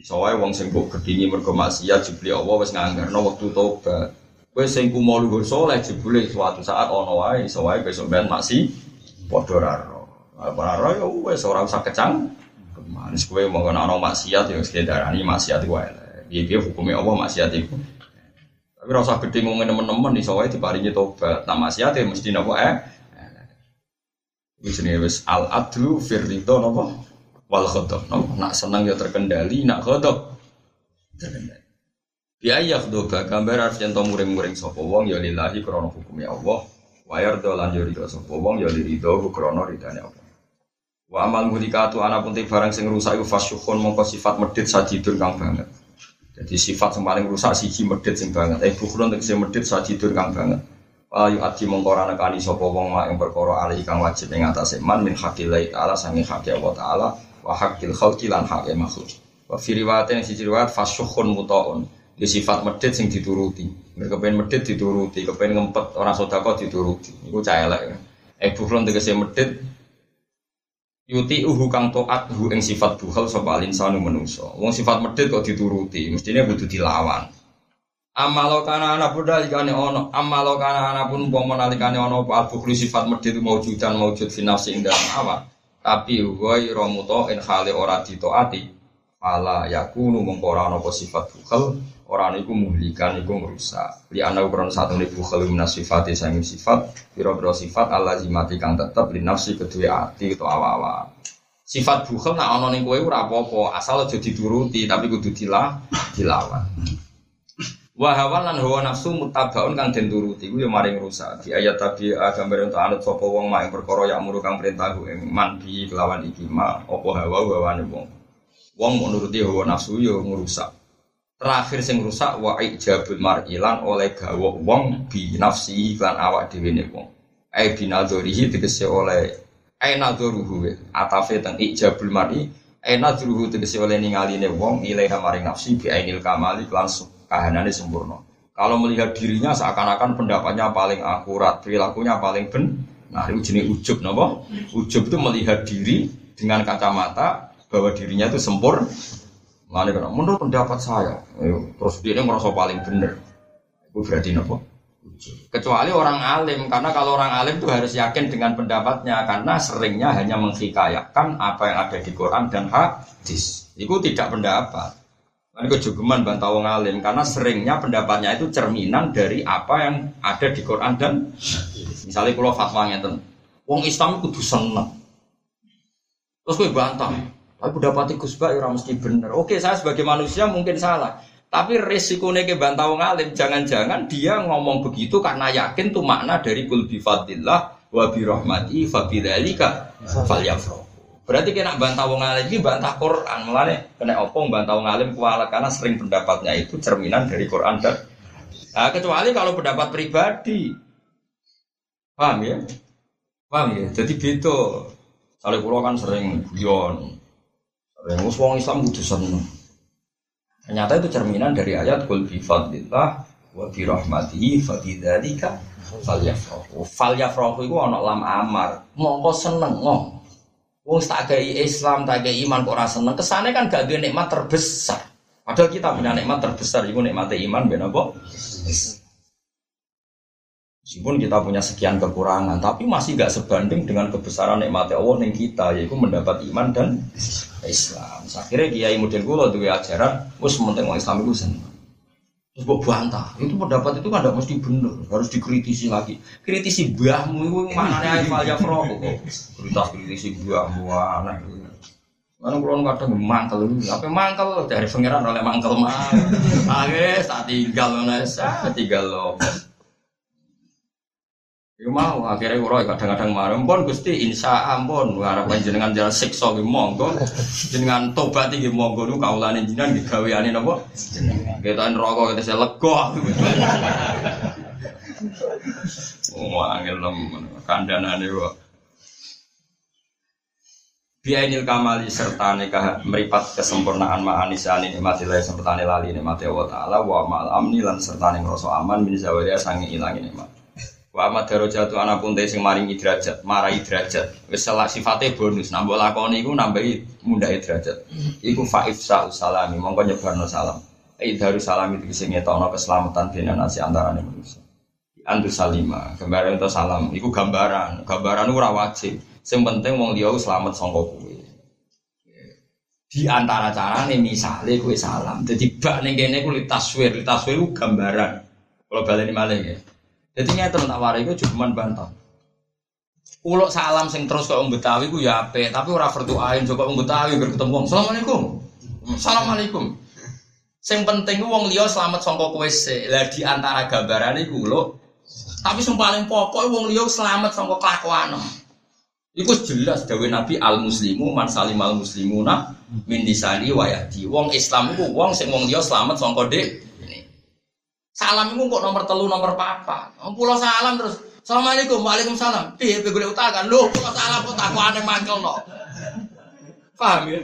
soalnya wong sing kok gedingi mergo maksiat jebule Allah wis nganggerno wektu tobat Kowe sing kumo luhur saleh jebule suatu saat ana wae iso wae besok ben maksi padha raro. Ora raro ya wis ora usah kecang. Manis kowe monggo ana maksiat ya sekedarani maksiat iku wae. Piye-piye hukume Allah maksiat iku. Tapi ora usah gedhe ngomong teman-teman iso wae diparingi tobat. Nah maksiat mesti napa Wis wis al-adlu firridho napa wal ghadab. Nak seneng ya terkendali, nak ghadab terkendali. Biaya khudubah gambar harus yang muring-muring sapa wong ya lillahi krana hukume Allah. Wa yardo lan yurido sapa wong ya liridho krana ridane Allah. Wa amal mudikatu ana pun barang sing rusak iku fasyukhun mongko sifat medhit sajidun kang banget. Jadi sifat sing paling rusak siji medhit sing banget. Bukhlun tegese medhit sajidun kang banget. Ayu ati mongko ora nekani sapa wong mak ing perkara ali kang wajib ing atase man min haqillahi ta'ala sange haqqi Allah ta'ala wa haqqil khalqi lan haqqi makhluk. Wa fi riwayatin siji riwayat fasyukhun muta'un. Di sifat medhit sing dituruti. Nek kepen medhit dituruti, kepen ngempet ora sedekah dituruti. Iku cah elek. Bukhlun tegese medhit Yuti uhu kang to'at hu ing sifat buhal sapa insanu manusa. Wong sifat medhit kok dituruti, mestine kudu dilawan. Amalo kana ana budal ikane ana, amalo kana ana pun umpama nalikane ana apa al-bukhli sifat medhit maujudan maujud fi nafsi ing dalam awak. Tapi huwa ramuto in khali ora ditoati. Fala yakunu mongko ora ana apa sifat buhal, ora niku muhlikan iku ngrusak. Li ana ukuran satune buhal min sifat sami sifat, pira-pira sifat allazimati kang tetep li nafsi kedue ati utawa awak. Sifat buhal nek ana ning kowe ora apa-apa, asal aja dituruti tapi kudu dilawan. Wa hawa lan hawa nafsu mutabaun kang den turuti iku ya maring rusak. Di ayat tadi gambar untuk anut sapa wong mak ing perkara ya muru kang printahu ing man bi kelawan iki mak apa hawa hawane wong. Wong mau nuruti hawa nafsu ya ngrusak. Terakhir sing rusak wa ijabul mar'ilan oleh gawa wong bi nafsi lan awak dhewe ne wong ai binadzurihi tegese oleh ai nadzuruhu atafe teng ijabul mar'i ai nadzuruhu tegese oleh ningaline wong ilaha maring nafsi bi ainil kamali lan kahanane sempurna. Kalau melihat dirinya seakan-akan pendapatnya paling akurat, perilakunya paling benar. Itu jenis ujub napa? Ujub itu melihat diri dengan kacamata bahwa dirinya itu sempurna. Malah menurut pendapat saya, terus dia merasa paling benar. Itu berarti apa? Kecuali orang alim, karena kalau orang alim itu harus yakin dengan pendapatnya, karena seringnya hanya menghikayatkan apa yang ada di Quran dan hadis. Itu tidak pendapat. Ini kejugeman bantau orang alim, karena seringnya pendapatnya itu cerminan dari apa yang ada di Quran dan misalnya kalau fatwanya itu, wong Islam itu seneng. Terus gue bantah. Aku dapati Gusbah ya ora mesti bener. Oke, saya sebagai manusia mungkin salah. Tapi risikone ke bantah wong alim, jangan-jangan dia ngomong begitu karena yakin tuh makna dari qul bi fadlillah wa bi rahmati fa bidzalika falyafrahu. Berarti kena bantah wong alim iki bantah Quran. Mulane kena opong bantah wong alim kuwalat karena sering pendapatnya itu cerminan dari Quran dan kecuali kalau pendapat pribadi. Paham ya? Paham ya? Jadi gitu. Kalau kula kan sering guyon. Wis wong Islam kudu seneng. Ternyata itu cerminan dari ayat qul bi fadlillah wa bi rahmatihi fa bidzalika falyafrahu. Falyafrahu iku ana lam amar. Mongko seneng. Wong tak gawe Islam, tak gawe iman kok ora seneng. Kesane kan gak duwe nikmat terbesar. Padahal kita punya nikmat terbesar iku nikmat iman ben apa? Meskipun kita punya sekian kekurangan, tapi masih gak sebanding dengan kebesaran nikmat Allah yang kita, yaitu mendapat iman dan Islam. Akhirnya kiai model kula duwe ajaran, wis penting wong Islam iku seneng. Terus mbok bantah, itu pendapat itu kan enggak mesti bener, harus dikritisi lagi. Kritisi mbahmu iku manane ae falyafro kok. Kritisi mbahmu anak. Ana kula kadang mangkel, apa mangkel dari pengiran oleh mangkel mah. Akhirnya tak tinggal ngono, Ya mau akhirnya uroi kadang-kadang marem pon gusti insya ampun harap panjenengan jalan siksa monggo jenengan tobat iki monggo nu kaulane jenengan digaweane napa jenengan ketan neraka kete lega angel lem kandhanane wae biainil kamali serta nikah meripat kesempurnaan ma'anisani nikmatilah serta lali nikmati Allah Ta'ala wa ma'al amni lan serta ngerasa aman min zawariya sange ilangi nikmat wa madarajatu ana punte sing maringi derajat marai derajat wis salah sifate bonus nambah lakoni iku nambahi mundhake derajat iku faifsa salami mongko nyebarno salam idharu salam itu bisa ngetono keselamatan dene nasi antarane manusia. Andu salima, gambaran itu salam, iku gambaran, gambaran ora wajib. Sing penting wong liya selamat saka kowe. Di antara carane misale kowe salam. Dadi bak ning kene kuwi taswir ku gambaran. Kalau baleni malih nggih. Dadi ngeten tak wari iku jumen bantah. Uluk salam sing terus kok Betawi ku ya apik, tapi ora berdoain joko Betawi bar ketemu. Asalamualaikum. Assalamualaikum. Sing penting ku wong liya selamat saka kowe sik. Lah di antara gambarane iku lho. Tapi yang paling pokok wong liya selamat saka kelakuane. Iku jelas dawuh Nabi al-muslimu man salimal muslimuna min lisani wa yadi. Wong Islam iku wong sing wong liya selamat saka dhek. Salam iku kok nomor 3, nomor 4. Pulau salam terus. Assalamualaikum, waalaikumsalam. Piye kowe golek utakan? Lho, pulau salam kok takokane mangkelno. Paham ya?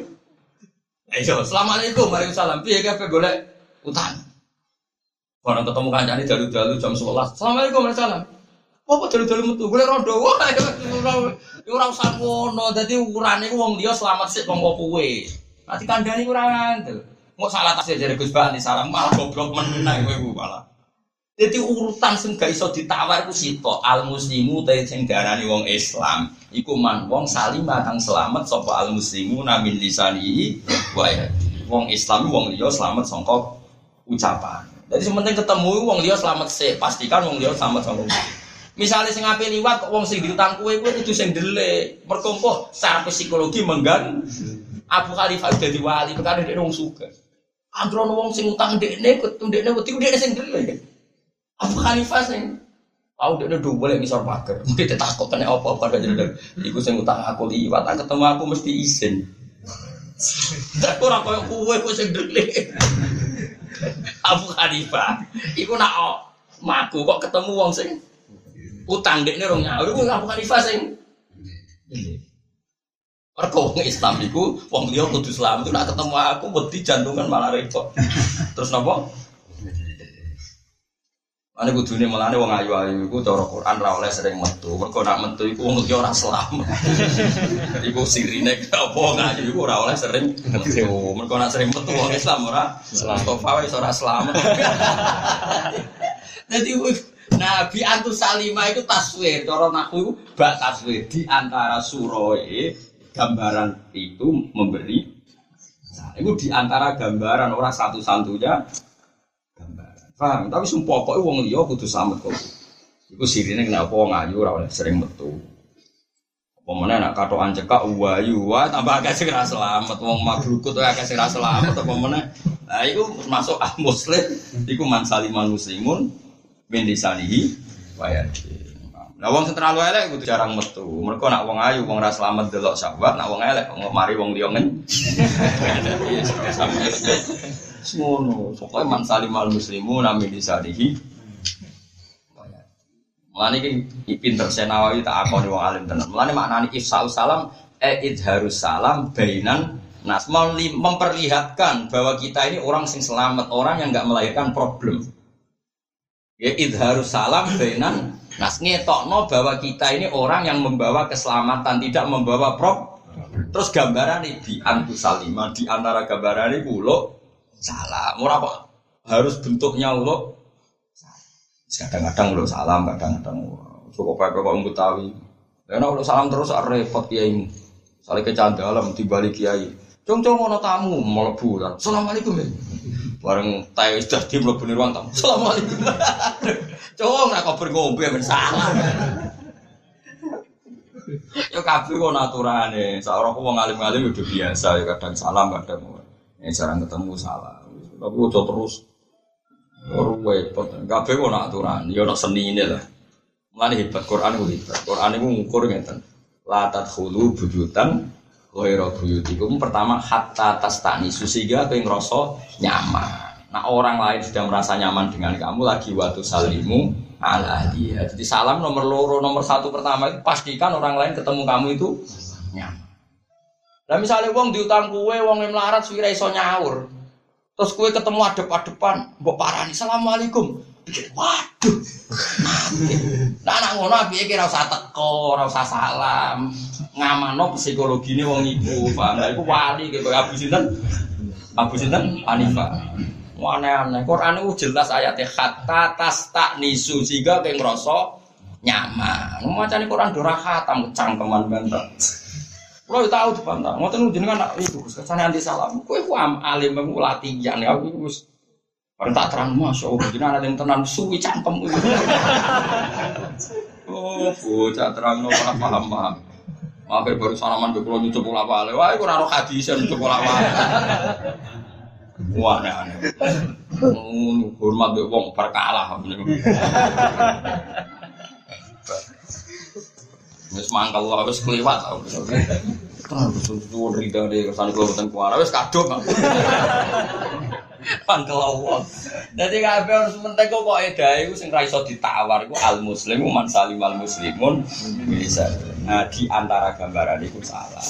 Ayo, assalamualaikum, waalaikumsalam. Piye kowe golek utan? Bareng ketemu kancane dalu-dalu jam 11. Assalamualaikum, waalaikumsalam. Apa dalu-dalu metu? Golek rondo. Ora usah ngono. Dadi ukurane iku wong liya selamat sik kanggo kowe. Nanti kandhani ora ngandel. Kok salah tafsir jare Gus Bani sarang malah goblok meneh kowe malah. Dadi urutan sing gak iso ditawar ku sito al muslimu ta sing diarani wong Islam iku man wong salim kang selamat sapa al muslimu namin lisani wa wong Islam wong liya selamat saka ucapan. Dadi sing penting ketemu wong liya selamat sik, pastikan wong liya selamat saka. Misale sing ape liwat kok wong sing diutang kowe kudu sing ndelik. Mergo secara psikologi menggan Abu Khalifah dadi wali perkara dhek wong sugih. Androno wong sing utang dekne ketundekne wedi dekne sing dhewe. Abu Khalifah sing au dekne do boleh misor pager. Mesti ditakok kene apa-apa jare. Iku sing utang aku liwat, ketemu aku mesti izin. Dak ora koyo kowe sing dhewe. Abu Khalifah iku nak maku kok ketemu wong sing utang dekne rong nyaur. Iku Abu Khalifah sing perkau nggak Islam itu, wong dia kudu Islam itu nak ketemu aku beti jantungan malah repot. Terus nopo? Ane kudu ni malah ane wong ayu-ayu aku cara Quran rawleh sering mentu. Perkau nak mentu aku wong dia orang Islam. Iku sirinek nopo ngaji aku rawleh sering mentu. Perkau nak sering mentu wong Islam ora? Mustafa wis ora Islam. Jadi Nabi antus salima itu taswir. Cara aku bak taswir di antara suroi. Gambaran itu memberi, nah, itu diantara gambaran orang satu-satunya gambaran. Faham? Tapi sumpah kok wong liya kudu samet kok. Iku sirine kenapa wong ayu ora sering metu. Apa meneh nek katokan cekak wayu wae tambah akeh sing ora selamat, wong mabrukut wae akeh sing ora selamat apa meneh. Nah, iku masuk muslim, iku man saliman muslimun min lisanihi wa yadihi. Nah, wong sing terlalu elek kudu jarang metu. Mergo nek wong ayu wong ra slamet delok sahabat, nek wong elek kok mari wong liya ngen. Ngono, pokoke man salimal muslimu nami disadihi. Mulane iki pinter Senawi tak akoni wong alim tenan. Mulane maknane ifsaus salam idharus salam bainan nas, memperlihatkan bahwa kita ini orang sing selamat, orang yang enggak melahirkan problem. Ya idharus salam bainan nas, ngetokno bahwa kita ini orang yang membawa keselamatan, tidak membawa prop. Terus gambaran ini di antus salimah, di antara gambaran ini uluk salam. Ora kok harus bentuknya uluk. Kadang-kadang uluk salam, kadang-kadang cukup kok mbok tawi. Lah nek uluk salam terus repot kiai. Sale kecandalan dibalik kiai. Cung-cung ana tamu mlebu. Asalamualaikum. Bareng tae wis dadi mlebu ruang tamu. Asalamualaikum. Cung nek kober ngombe men salah. Yo kabeh ono aturane. Sakroku wong alim-alim yo biasa yo kadang salam kadang ora. Nek jarang ketemu salah. Tapi ojo terus ruwe pot. Kabeh ono aturane, yo ono senine lah. Mulane hebat Quran kuwi. Quran iku ngukur ngeten. La tadkhulu buyutan Koiro buyutikum pertama hatta tastanisu sehingga kowe ngerasa nyaman. Nah, orang lain sudah merasa nyaman dengan kamu lagi waktu salimu ala ahliha. Jadi salam nomor loro, nomor satu pertama itu pastikan orang lain ketemu kamu itu nyaman. Nah, misalnya wong diutang kowe, wong melarat suwira iso nyaur. Terus kowe ketemu adep-adepan, mbok parani asalamualaikum. Waduh. Nah, anak ngono piye ki ora usah teko, ora usah salam. Ngamano psikologine wong iku, Pak. Lah iku wali kaya Abu Sinten. Abu Sinten Hanifah. Mau aneh-aneh. Quran itu jelas ayatnya kata tas tak nisu sehingga kayak ngerasa nyaman. Mau cari Quran dora khatam cangkeman banget. Kalau tahu tuh bantah. Mau tahu jenengan nak itu kesana anti salam. Kue kuam alim mengulati jangan ya gus. Perintah terang masya Allah jenengan ada yang tenang suwi cangkem. Oh bocah terang malah malam. Mampir baru salaman ke pulau nyucup pulau apa? Wah, aku naruh hadisan nyucup pulau apa? Wah, aneh-aneh. Hormat be wong perkalah. Wis mangkel lah, wis kliwat. Terus suwun rida de kesane kelurahan kuara wis kadung. Mangkel Allah. Dadi kabeh harus mentek kok edahe iku sing ra iso ditawar iku al muslimu man salimal muslimun bisa. Nah, di antara gambaran itu salah.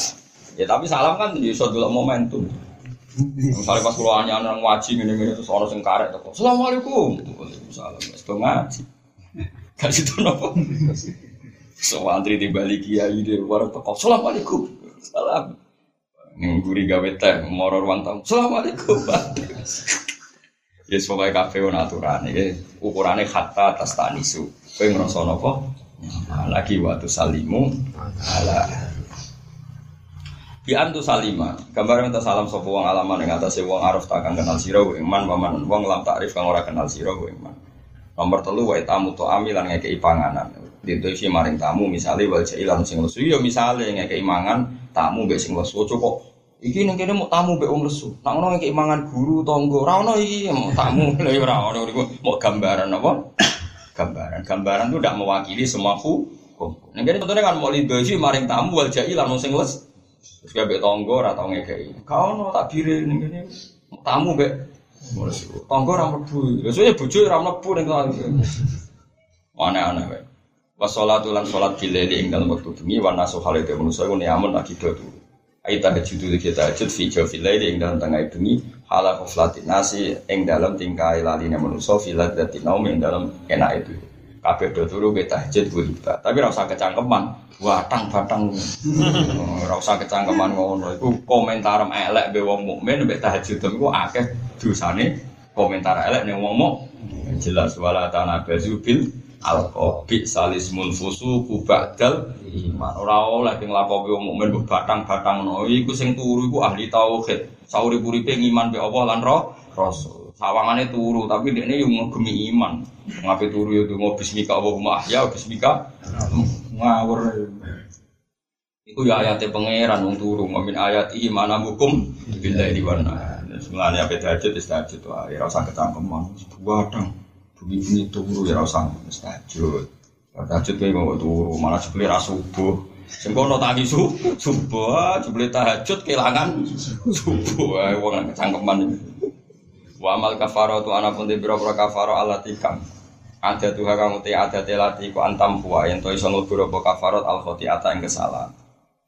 Ya tapi salam kan iso delok momentum. Misalnya pas kula anyar nang waji ngene-ngene terus ana sing karek teko. Asalamualaikum. Waalaikumsalam. Wis do ngaji. Kan situ nopo. So antri di balik kiai dhewe warung teko. Asalamualaikum. Salam. Ngguri gawe teh moro ruang tamu. Asalamualaikum. Ya sebagai kafe ono aturane ya. Ukurane khatta atas tanisu. Kowe ngrasa napa? Lagi waktu salimu ala di antu salima gambaran ta salam sapa wong alaman ing atase wong arif takang kenal sira iman paman wong lam takrif kang ora kenal sira iman nomor 3 wa tamu to amilan ngekeki panganan ditisi maring tamu misale wal jailan sing lesu ya misale ngekeki mangan tamu mbek sing lesu kok iki ning kene mau tamu mbek wong lesu nek ngono ngekeki mangan guru tangga ora ono iki mau tamu lha ora ono mau gambaran apa gambaran itu ndak mewakili semua hukum ning kene contohnya kan mau ditisi maring tamu wal jailan sing lesu terus gak bek tonggo atau ngekei, kau no tak birin ini tamu bek, tonggo ramu bui, biasanya bujui ramu bui dengan aneh-aneh bek. Pas sholat ulang sholat bileli ing dalam waktu bengi, warna sohal itu menurut saya uniamun lagi dua tu. Aita hajudul kita hajud video bileli ing dalam tengah bengi, halal koflatinasi ing dalam tingkai lalina menurut saya filat dan tinaum ing dalam enak itu. Kabeh do turu beta hajat guriba. Tapi ora usah kecangkeman, watang-watang. Ora usah kecangkeman ngono. Iku komentarem elek be wong mukmin mbek tahajud iku akeh dosane komentar elek ning wong mukmin. Jelas wala tanabazu bil alqabi salismul fusuqu ba'dal iman. Ora oleh sing lakopi wong mukmin mbok batang-batang ngono. Iku sing turu iku ahli tauhid. Saurip-uripe ngiman be Allah lan Rasul. Sawangannya turu, tapi dia ini ngegemi iman. Ngapain turu itu mau bismika Allahumma ahya, bismika ngawur. Itu ya ayatnya pangeran yang turu. Ngapain ayat iman hukum bila di warna. Sebenarnya beda aja tuh. Ya rasa kecangkeman, buatang. Bumi turu ya rasa istajud. Istajud kayak mau turu, malah sebeli rasubuh. Sengkono tadi subuh, sebeli tahajud kehilangan subuh. Wah kecangkeman ini. Wa amal kafaratu anapun tibira-bira kafaro ala tikam adatuh kamu ti adati latiku antam buah yang iso ngelbur apa kafarot al-khoti'ata yang kesalahan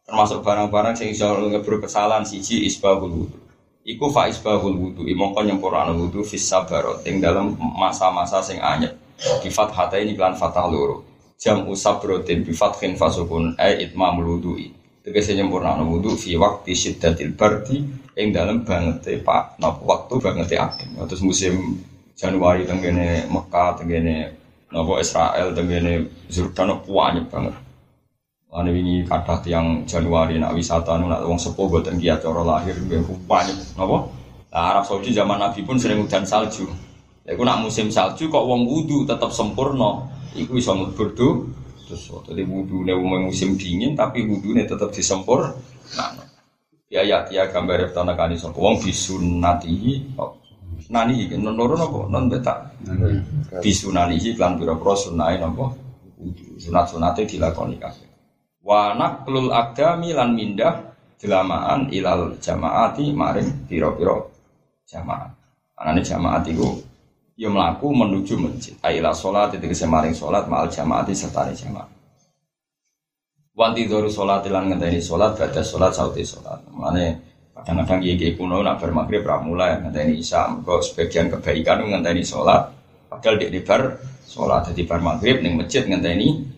termasuk barang-barang yang iso ngelbur kesalahan siji isbahul wudu iku fa isbahul wudu imoko nyempurana wudu fissa barot yang dalam masa-masa yang anyep bifat hata ini klan fatah loro jam usab rotin bifat khin fasukun itmamul wudu'i tegese nyempurna wudu fi waqti syiddatil bardi ing dalam bangete Pak napa waktu bangete adem terus musim Januari tengene Mekah tengene napa Israel tengene Jordan kuwanyep banget ana wingi kathah tiyang Januari nak wisata nak wong sepuh boten ki acara lahir nggih kuwanyep napa Arab Saudi zaman Nabi pun sering udan salju lha iku nak musim salju kok wong wudu tetep sempurna iku iso mlebur do terus dadi wudune musim dingin tapi wudune tetep disempurna ya gambar tanah kani sok wong disunati nani non loro napa non beta disunani iki lan pira-pira sunahe napa sunat-sunate dilakoni kabeh wa naqlul aqdami lan mindah jelamaan ilal jamaati maring pira-pira jamaah anane jamaah iku ya mlaku menuju masjid aila salat tegese maring salat ma'al jamaati serta jamaah wanti doro sholat lan ngenteni sholat badhe sholat sauti sholat mane kadang-kadang iki kuno nak bar magrib ra mulai ngenteni isya mergo sebagian kebaikan ngenteni sholat padahal dik lebar sholat dadi bar magrib ning masjid ngenteni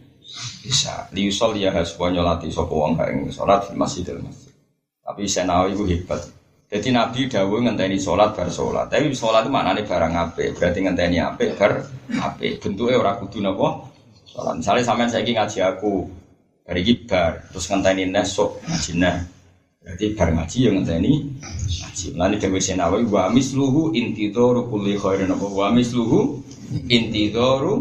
isya liusol ya hasbun nyolati sapa wong gak ing sholat di masjidil masjid tapi senawi ku hebat Jadi Nabi dawuh ngenteni salat bar salat. Tapi salat itu maknane barang apik, berarti ngenteni apik bar apik. Bentuke ora kudu napa. Salat misale sampean saiki ngaji aku, bar iki bar, terus ngenteni nesuk ngajine. Berarti bar ngaji yo ngenteni ngaji. Lan iki dawuh senawi wa misluhu intidoru kulli khairin wa misluhu intidoru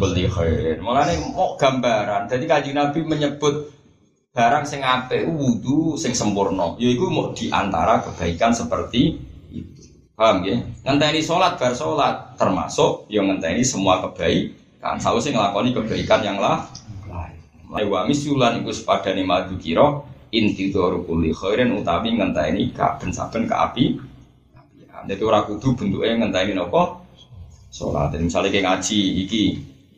kulli khairin. Mulane mok gambaran. Jadi Kanjeng Nabi menyebut barang sing apik wudu sing sempurna yaiku mung di antara kebaikan seperti itu. Paham nggih? Ngenteni salat bar salat termasuk ya ngenteni semua kebaikan. Sawise nglakoni kebaikan yang lain. Wa misulan iku sepadane madu kira intidoru kulli khairin utawi ngenteni kaben saben keapi. Dadi ora kudu bentuke ngenteni napa salat. Misale ki ngaji iki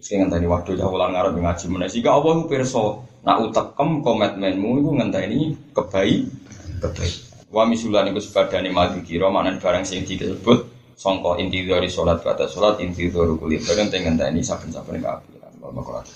sing ngenteni waduh jawulan ngarep ngaji menesi gak apa pirsa. Nah utekem komitmenmu itu ngenteni kebaik. Wa misulan iku sebadane madikira manan barang sing disebut sangka inti dari salat batas salat inti dari kulit barang ngenteni saben-saben keapiran. Wallahu a'lam.